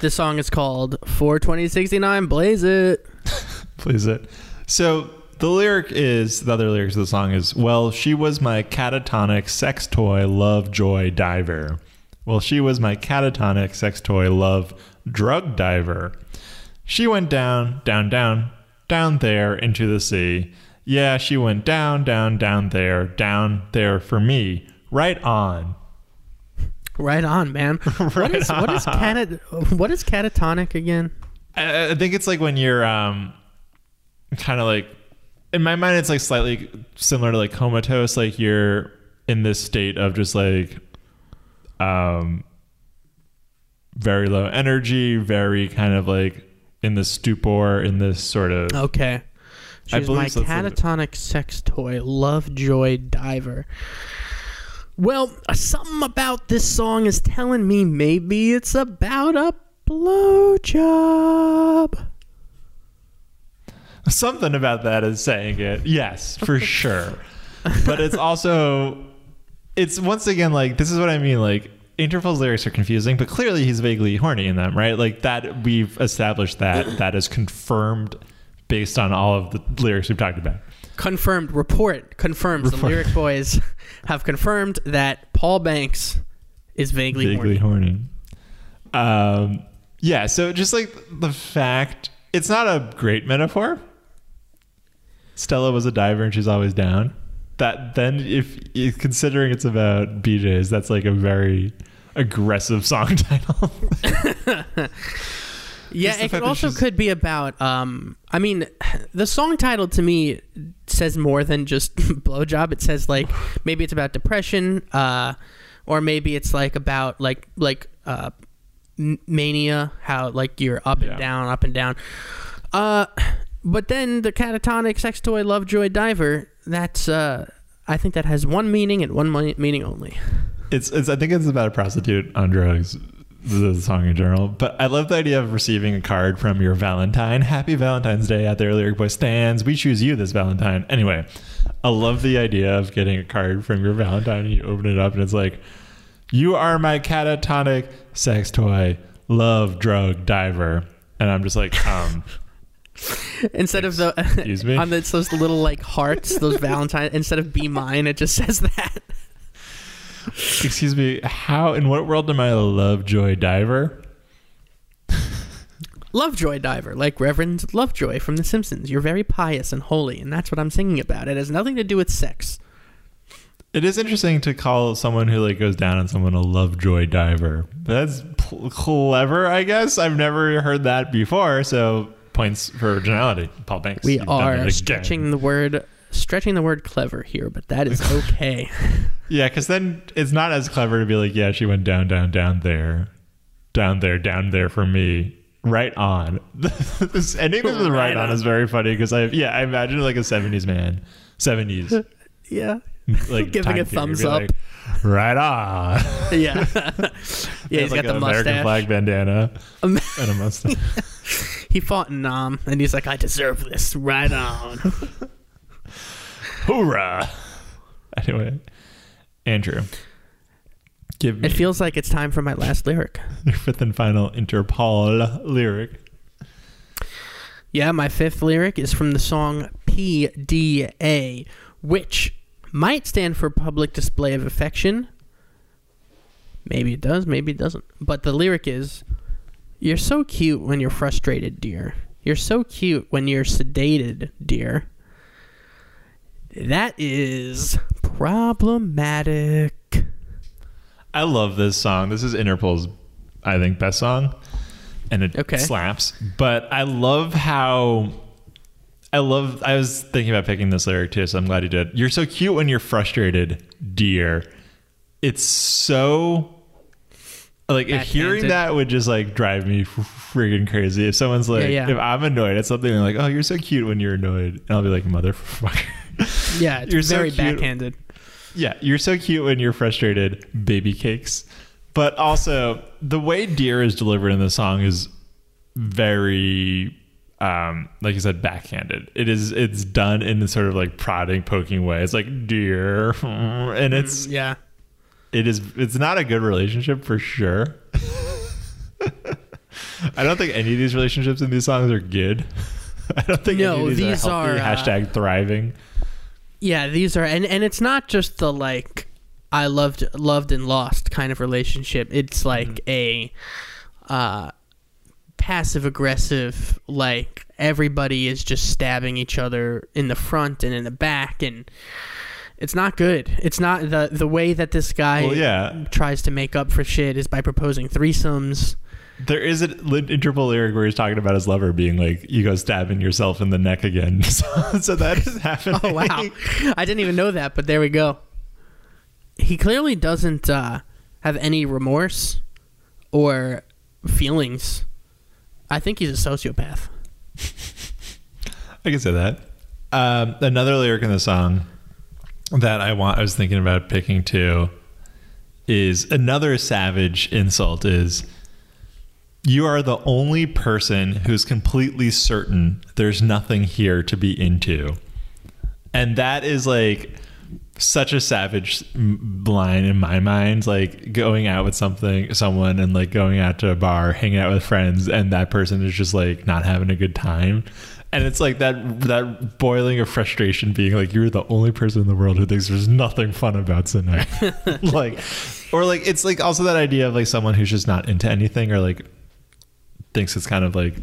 This song is called 42069 Blaze It. Blaze It. So the other lyrics of the song is, well, she was my catatonic sex toy, love, joy, diver. Well, she was my catatonic sex toy, love, drug diver. She went down, down, down, down there into the sea. Yeah, she went down, down, down there for me. Right on. Right on, man. What is catatonic again? I think it's like when you're kind of like, in my mind, it's like slightly similar to like comatose. Like you're in this state of just like very low energy, very kind of like in the stupor, in this sort of... Okay. She's my catatonic sex toy, Love Joy Diver. Well, something about this song is telling me maybe it's about a blowjob. Something about that is saying it. Yes, for sure. But it's also, it's once again, like, this is what I mean. Like, Interpol's lyrics are confusing, but clearly he's vaguely horny in them, right? Like that, we've established that. That is confirmed based on all of the lyrics we've talked about. Confirmed. Report confirms. The Lyric Boys have confirmed that Paul Banks is vaguely horny. Yeah, so just like the fact, it's not a great metaphor. Stella was a diver and she's always down. That then, if considering it's about BJs, that's like a very aggressive song title. Yeah, it also could be about, I mean, the song title to me says more than just blowjob. It says like, maybe it's about depression, or maybe it's like about like mania, how like you're up and down, up and down. But then the catatonic sex toy Lovejoy Diver, that's, I think that has one meaning and one meaning only. It's I think it's about a prostitute on drugs. The song in general, but I love the idea of receiving a card from your Valentine. Happy Valentine's Day out there, Lyric Boy stands. We choose you this Valentine. Anyway, I love the idea of getting a card from your Valentine and you open it up and it's like, you are my catatonic sex toy, love drug diver. And I'm just like, instead of the, excuse me? On those little like hearts, those Valentine, instead of be mine, it just says that. Excuse me, how, in what world am I a Lovejoy Diver? Lovejoy Diver, like Reverend Lovejoy from The Simpsons. You're very pious and holy, and that's what I'm singing about. It has nothing to do with sex. It is interesting to call someone who like goes down on someone a Lovejoy Diver. That's clever, I guess. I've never heard that before, so points for originality. Paul Banks. We are stretching the word clever here, but that is okay. Yeah, because then it's not as clever to be like, yeah, she went down, down, down there for me. Right on. This ending with the right on is very funny because I imagine like a 70s man. 70s. Yeah. Like giving a thumbs up. Like, right on. Yeah. Yeah, he's like got the mustache. American flag bandana and a mustache. He fought in Nam and he's like, I deserve this. Right on. Hoorah. Anyway. Andrew, give me... It feels like it's time for my last lyric. Your fifth and final Interpol lyric. Yeah, my fifth lyric is from the song PDA, which might stand for Public Display of Affection. Maybe it does, maybe it doesn't. But the lyric is, you're so cute when you're frustrated, dear. You're so cute when you're sedated, dear. That is... problematic. I love this song. This is Interpol's, I think, best song, and it slaps. But I love how I was thinking about picking this lyric too, so I'm glad you did. You're so cute when you're frustrated, dear. It's so like, if hearing that would just like drive me friggin' crazy. If someone's like, if I'm annoyed at something, they're like, oh, you're so cute when you're annoyed, and I'll be like, motherfucker. Yeah, it's very backhanded. Yeah, you're so cute when you're frustrated, baby cakes. But also, the way dear is delivered in the song is very, like you said, backhanded. It's done in the sort of like prodding, poking way. It's like, dear, and it's... Yeah. It's not a good relationship for sure. I don't think any of these relationships in these songs are good. I don't think any of these are healthy, # thriving. Yeah, these are, and it's not just the like I loved and lost kind of relationship. It's like a passive aggressive, like everybody is just stabbing each other in the front and in the back, and It's not good. It's not the way that this guy tries to make up for shit is by proposing threesomes. There is an Interpol lyric where he's talking about his lover being like, you go stabbing yourself in the neck again. So that is happening. Oh, wow. I didn't even know that, but there we go. He clearly doesn't have any remorse or feelings. I think he's a sociopath. I can say that. Another lyric in the song that I was thinking about picking too is another savage insult is, you are the only person who's completely certain there's nothing here to be into. And that is like such a savage line in my mind, like going out with someone and like going out to a bar, hanging out with friends, and that person is just like not having a good time. And it's like that boiling of frustration being like, you're the only person in the world who thinks there's nothing fun about tonight. Like, or like, it's like also that idea of like someone who's just not into anything, or like thinks it's kind of like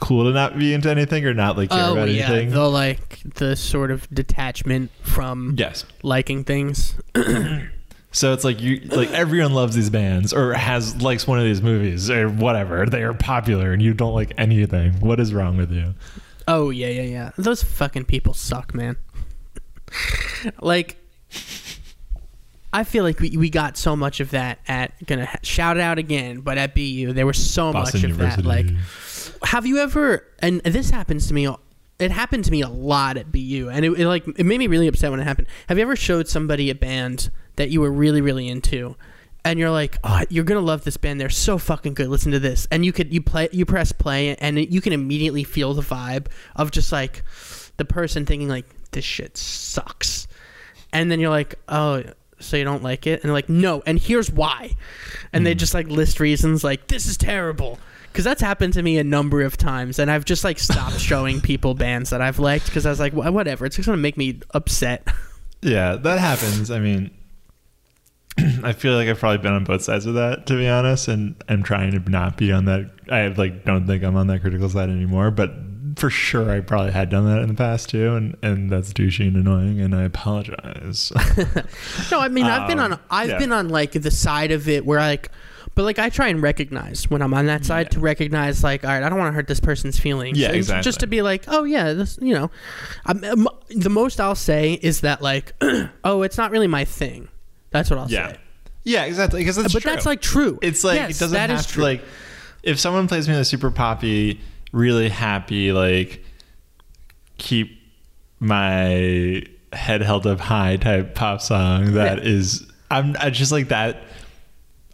cool to not be into anything or not like care about anything. The like the sort of detachment from liking things. So it's like you like everyone loves these bands or likes one of these movies or whatever. They are popular and you don't like anything. What is wrong with you? Oh yeah. Those fucking people suck, man. Like, I feel like we got so much of that at, gonna shout it out again, but at BU there was so Boston much of University. That. Like, have you ever? And this happens to me. It happened to me a lot at BU, and it made me really upset when it happened. Have you ever showed somebody a band that you were really, really into, and you're like, oh, you're gonna love this band. They're so fucking good. Listen to this, and you press play, and you can immediately feel the vibe of just like the person thinking like this shit sucks, and then you're like, oh. So you don't like it? And they're like, no, and here's why. And they just like list reasons like, this is terrible. Because that's happened to me a number of times. And I've just like stopped showing people bands that I've liked because I was like, whatever. It's just going to make me upset. Yeah, that happens. I mean, I feel like I've probably been on both sides of that, to be honest. And I'm trying to not be on that. I like don't think I'm on that critical side anymore. But for sure, I probably had done that in the past too, and that's douchey and annoying, and I apologize. No, I mean I've been on like the side of it where I try and recognize when I'm on that side to recognize like, all right, I don't want to hurt this person's feelings. Yeah, exactly. Just to be like, oh yeah, this, you know, the most I'll say is that like, oh, it's not really my thing. That's what I'll say. Yeah, exactly. Because that's like true. It's like yes, it doesn't have to like if someone plays me the super poppy, really happy, like keep my head held up high type pop song that is I just like that.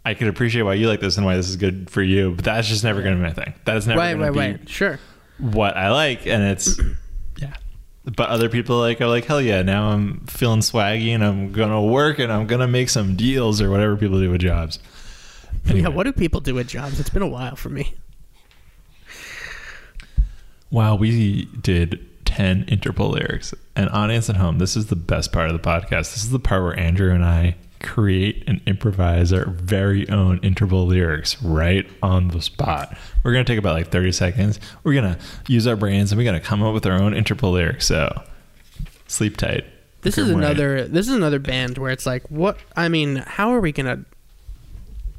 I could appreciate why you like this and why this is good for you, but that's just never gonna be my thing. That is never gonna be sure what I like, and it's But other people like are like, hell yeah, now I'm feeling swaggy and I'm gonna work and I'm gonna make some deals or whatever people do with jobs. Anyway. Yeah, what do people do with jobs? It's been a while for me. Wow, we did 10 Interpol lyrics. And audience at home, this is the best part of the podcast. This is the part where Andrew and I create and improvise our very own Interpol lyrics right on the spot. We're going to take about like 30 seconds. We're going to use our brains and we're going to come up with our own Interpol lyrics. So sleep tight. This is another band where it's like, what? I mean, how are we going to...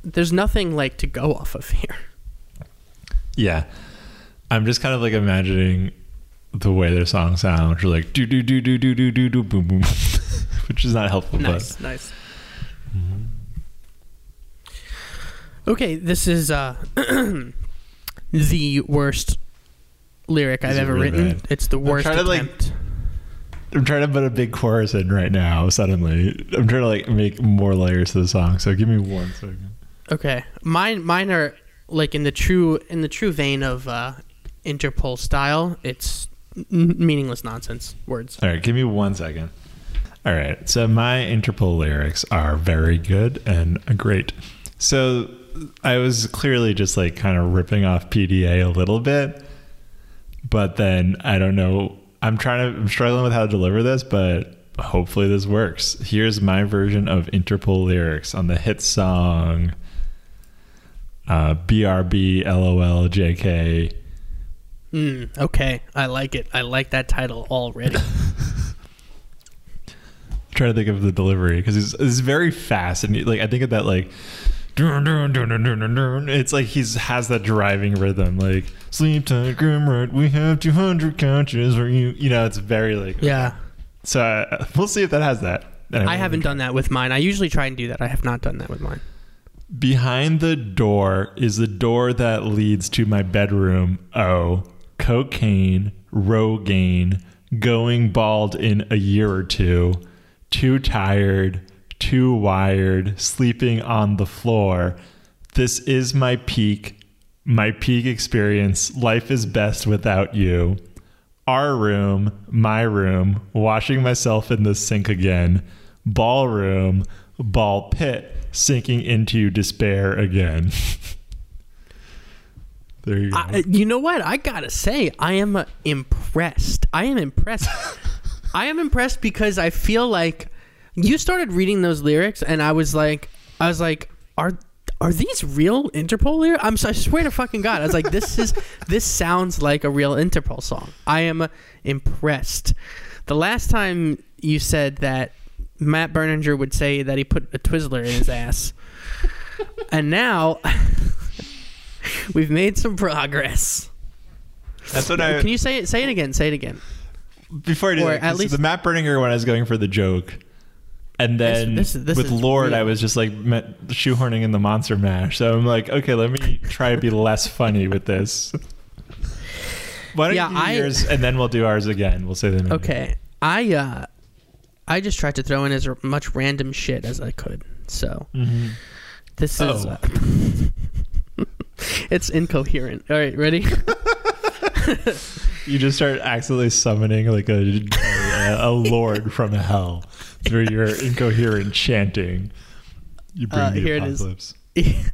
There's nothing like to go off of here. Yeah. I'm just kind of like imagining the way their songs sound, which are like do do do do do do do do boom boom, which is not helpful. Nice. Mm-hmm. Okay, this is the worst lyric I've ever written. Bad. It's the worst attempt. I'm trying to put a big chorus in right now. Suddenly, I'm trying to like make more layers to the song. So give me one second. Okay, mine are like in the true vein of. Interpol style, it's meaningless nonsense words. All right, give me one second. All right, so my Interpol lyrics are very good and great. So I was clearly just like kind of ripping off PDA a little bit, but then I don't know. I'm struggling with how to deliver this, but hopefully this works. Here's my version of Interpol lyrics on the hit song BRB LOL JK. Okay, I like it. I like that title already. trying to think of the delivery because it's very fast, and like I think of that like it's like he has that driving rhythm, like sleep tight, grim right. We have 200 couches for you. You know, it's very like yeah. So we'll see if that has that. I haven't done that with mine. I usually try and do that. I have not done that with mine. Behind the door is the door that leads to my bedroom. Oh, cocaine, Rogaine, going bald in a year or two, too tired, too wired, sleeping on the floor. This is my peak experience. Life is best without you. Our room, my room, washing myself in the sink again. Ballroom, ball pit, sinking into despair again. There you go. You know what? I gotta say, I am impressed. I am impressed. I am impressed because I feel like you started reading those lyrics, and I was like, are these real Interpol lyrics? I swear to fucking God. I was like, this sounds like a real Interpol song. I am impressed. The last time you said that Matt Berninger would say that he put a Twizzler in his ass. And now we've made some progress. That's what I... Can you say it? Say it again. Say it again. Before I do that, the Matt Berninger one, I was going for the joke. And then this with Lord, real. I was just like shoehorning in the Monster Mash. So I'm like, okay, let me try to be less funny with this. Why don't you do yours, and then we'll do ours again. We'll say them. Okay. I just tried to throw in as much random shit as I could. So this is... it's incoherent. All right, ready? You just start accidentally summoning like a lord from hell through your incoherent chanting. You bring me here apocalypse. It is.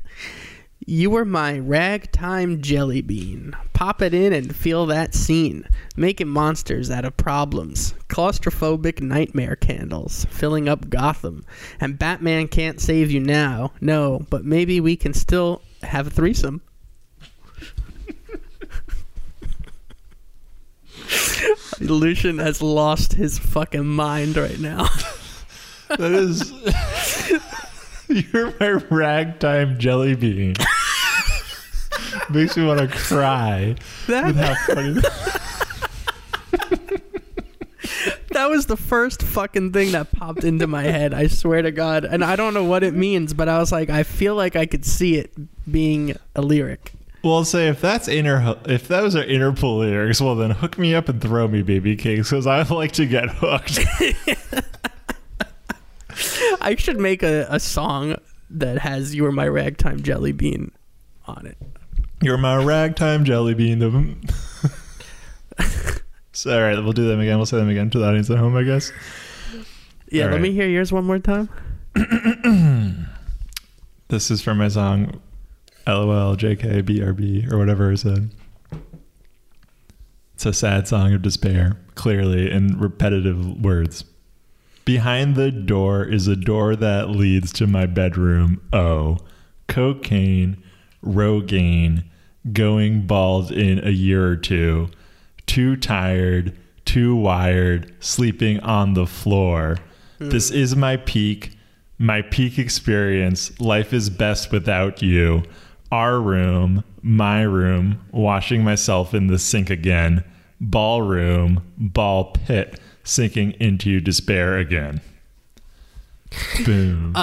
You were my ragtime jelly bean. Pop it in and feel that scene. Making monsters out of problems. Claustrophobic nightmare candles filling up Gotham. And Batman can't save you now. No, but maybe we can still have a threesome. Lucian has lost his fucking mind right now. That is... You're my ragtime jelly bean. Makes me want to cry. That was the first fucking thing that popped into my head, I swear to God. And I don't know what it means, but I was like, I feel like I could see it being a lyric. Well, I'll say if those are Interpol lyrics, well then hook me up and throw me, baby cakes, because I like to get hooked. I should make a song that has "You're My Ragtime Jelly Bean" on it. You're my ragtime jelly bean. So, all right, we'll do them again. We'll say them again to the audience at home, I guess. Yeah, let me hear yours one more time. This is from my song. LOL, JK, BRB, or whatever it said. It's a sad song of despair, clearly, in repetitive words. Behind the door is a door that leads to my bedroom. Oh, cocaine, Rogaine, going bald in a year or two. Too tired, too wired, sleeping on the floor. This is my peak experience. Life is best without you. Our room, my room, washing myself in the sink again. Ballroom, ball pit, sinking into despair again. Boom.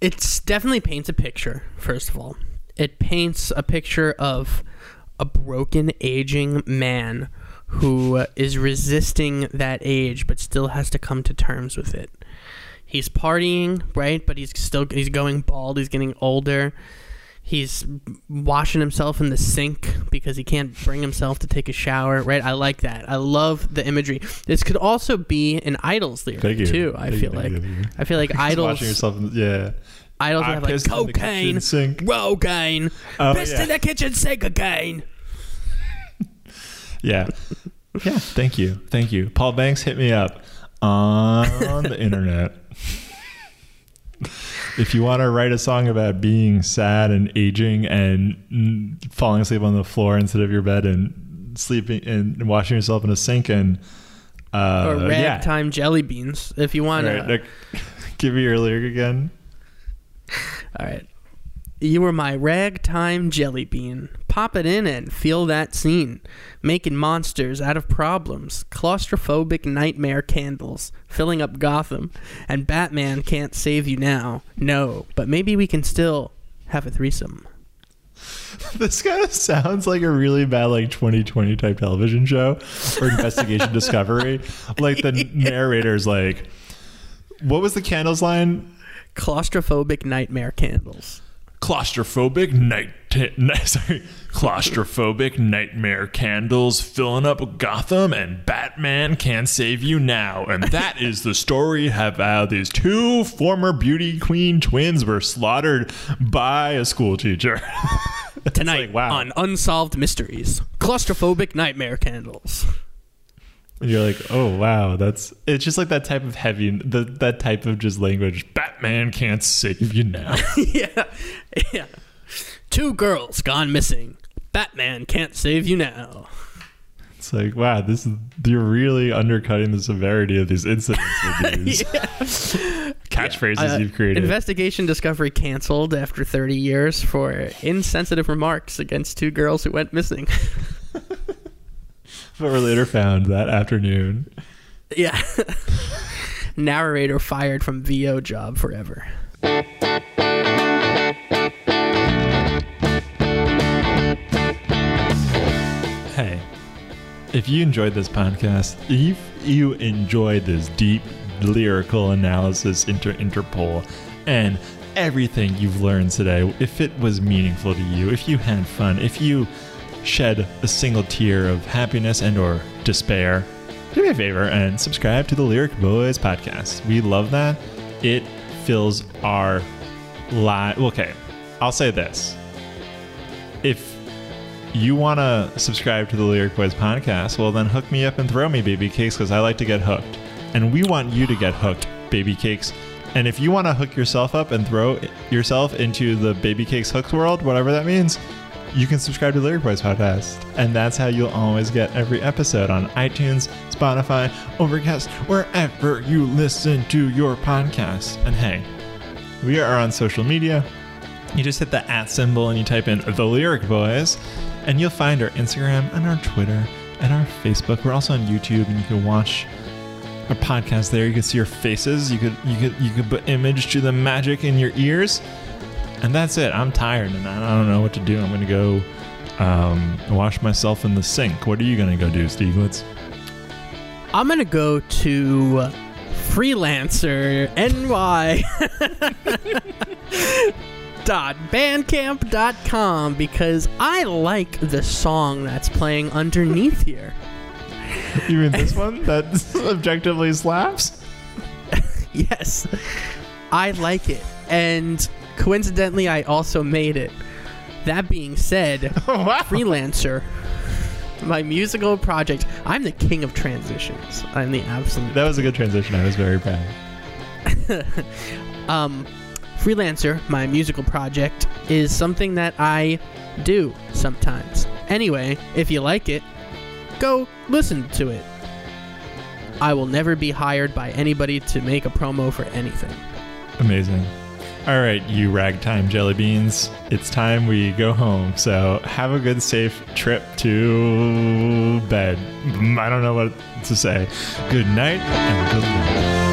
It's definitely paints a picture, first of all. It paints a picture of a broken, aging man who is resisting that age but still has to come to terms with it. He's partying, right? But he's going bald. He's getting older. He's washing himself in the sink because he can't bring himself to take a shower, right? I like that. I love the imagery. This could also be an Idols lyric too. I feel like Idols. Washing yourself in, yeah. Idols have like cocaine, Rogaine, pissed in the kitchen sink again. Yeah, yeah. Thank you. Paul Banks, hit me up on the internet. If you want to write a song about being sad and aging and falling asleep on the floor instead of your bed and sleeping and washing yourself in a sink and Or ragtime jelly beans, if you want to. Give me your lyric again. All right. You were my ragtime jelly bean. Pop it in and feel that scene. Making monsters out of problems. Claustrophobic nightmare candles. Filling up Gotham. And Batman can't save you now. No, but maybe we can still have a threesome. This kind of sounds like a really bad, like, 2020 type television show or Investigation Discovery. Like, the narrator's like, what was the candles line? Claustrophobic nightmare candles. Claustrophobic nightmare candles filling up Gotham, and Batman can't save you now. And that is the story of how these two former beauty queen twins were slaughtered by a school teacher. Tonight, like, wow. On Unsolved Mysteries, claustrophobic nightmare candles. And you're like, oh wow, it's just like that type of that type of just language. Batman can't save you now. yeah. Two girls gone missing. Batman can't save you now. It's like, wow, you're really undercutting the severity of these incidents with these catchphrases you've created. Investigation Discovery canceled after 30 years for insensitive remarks against two girls who went missing. But were later found that afternoon. Yeah. Narrator fired from VO job forever. Hey, if you enjoyed this podcast, if you enjoyed this deep lyrical analysis into Interpol and everything you've learned today, if it was meaningful to you, if you had fun, if you shed a single tear of happiness and or despair, do me a favor and subscribe to the Lyric Boys Podcast. We love that. It fills our life. Okay, I'll say this. If you want to subscribe to the Lyric Boys Podcast, well then hook me up and throw me baby cakes, because I like to get hooked. And we want you to get hooked, baby cakes. And if you want to hook yourself up and throw yourself into the baby cakes hooked world, whatever that means, you can subscribe to Lyric Boys Podcast, and that's how you'll always get every episode on iTunes, Spotify, Overcast, wherever you listen to your podcast. And hey, we are on social media. You just hit the @ symbol and you type in The Lyric Boys, and you'll find our Instagram and our Twitter and our Facebook. We're also on YouTube, and you can watch our podcast there. You can see your faces. You could put image to the magic in your ears. And that's it. I'm tired and I don't know what to do. I'm going to go wash myself in the sink. What are you going to go do, Stieglitz? I'm going to go to Freelancer NY.bandcamp.com because I like the song that's playing underneath here. You mean this one that objectively slaps? Yes. I like it. And coincidentally, I also made it. That being said, oh, wow. Freelancer, my musical project. I'm the king of transitions. I'm the absolute. That was a good transition. I was very proud. Freelancer, my musical project, is something that I do sometimes. Anyway, if you like it, go listen to it. I will never be hired by anybody to make a promo for anything. Amazing. All right, you ragtime jelly beans. It's time we go home. So have a good, safe trip to bed. I don't know what to say. Good night and good luck.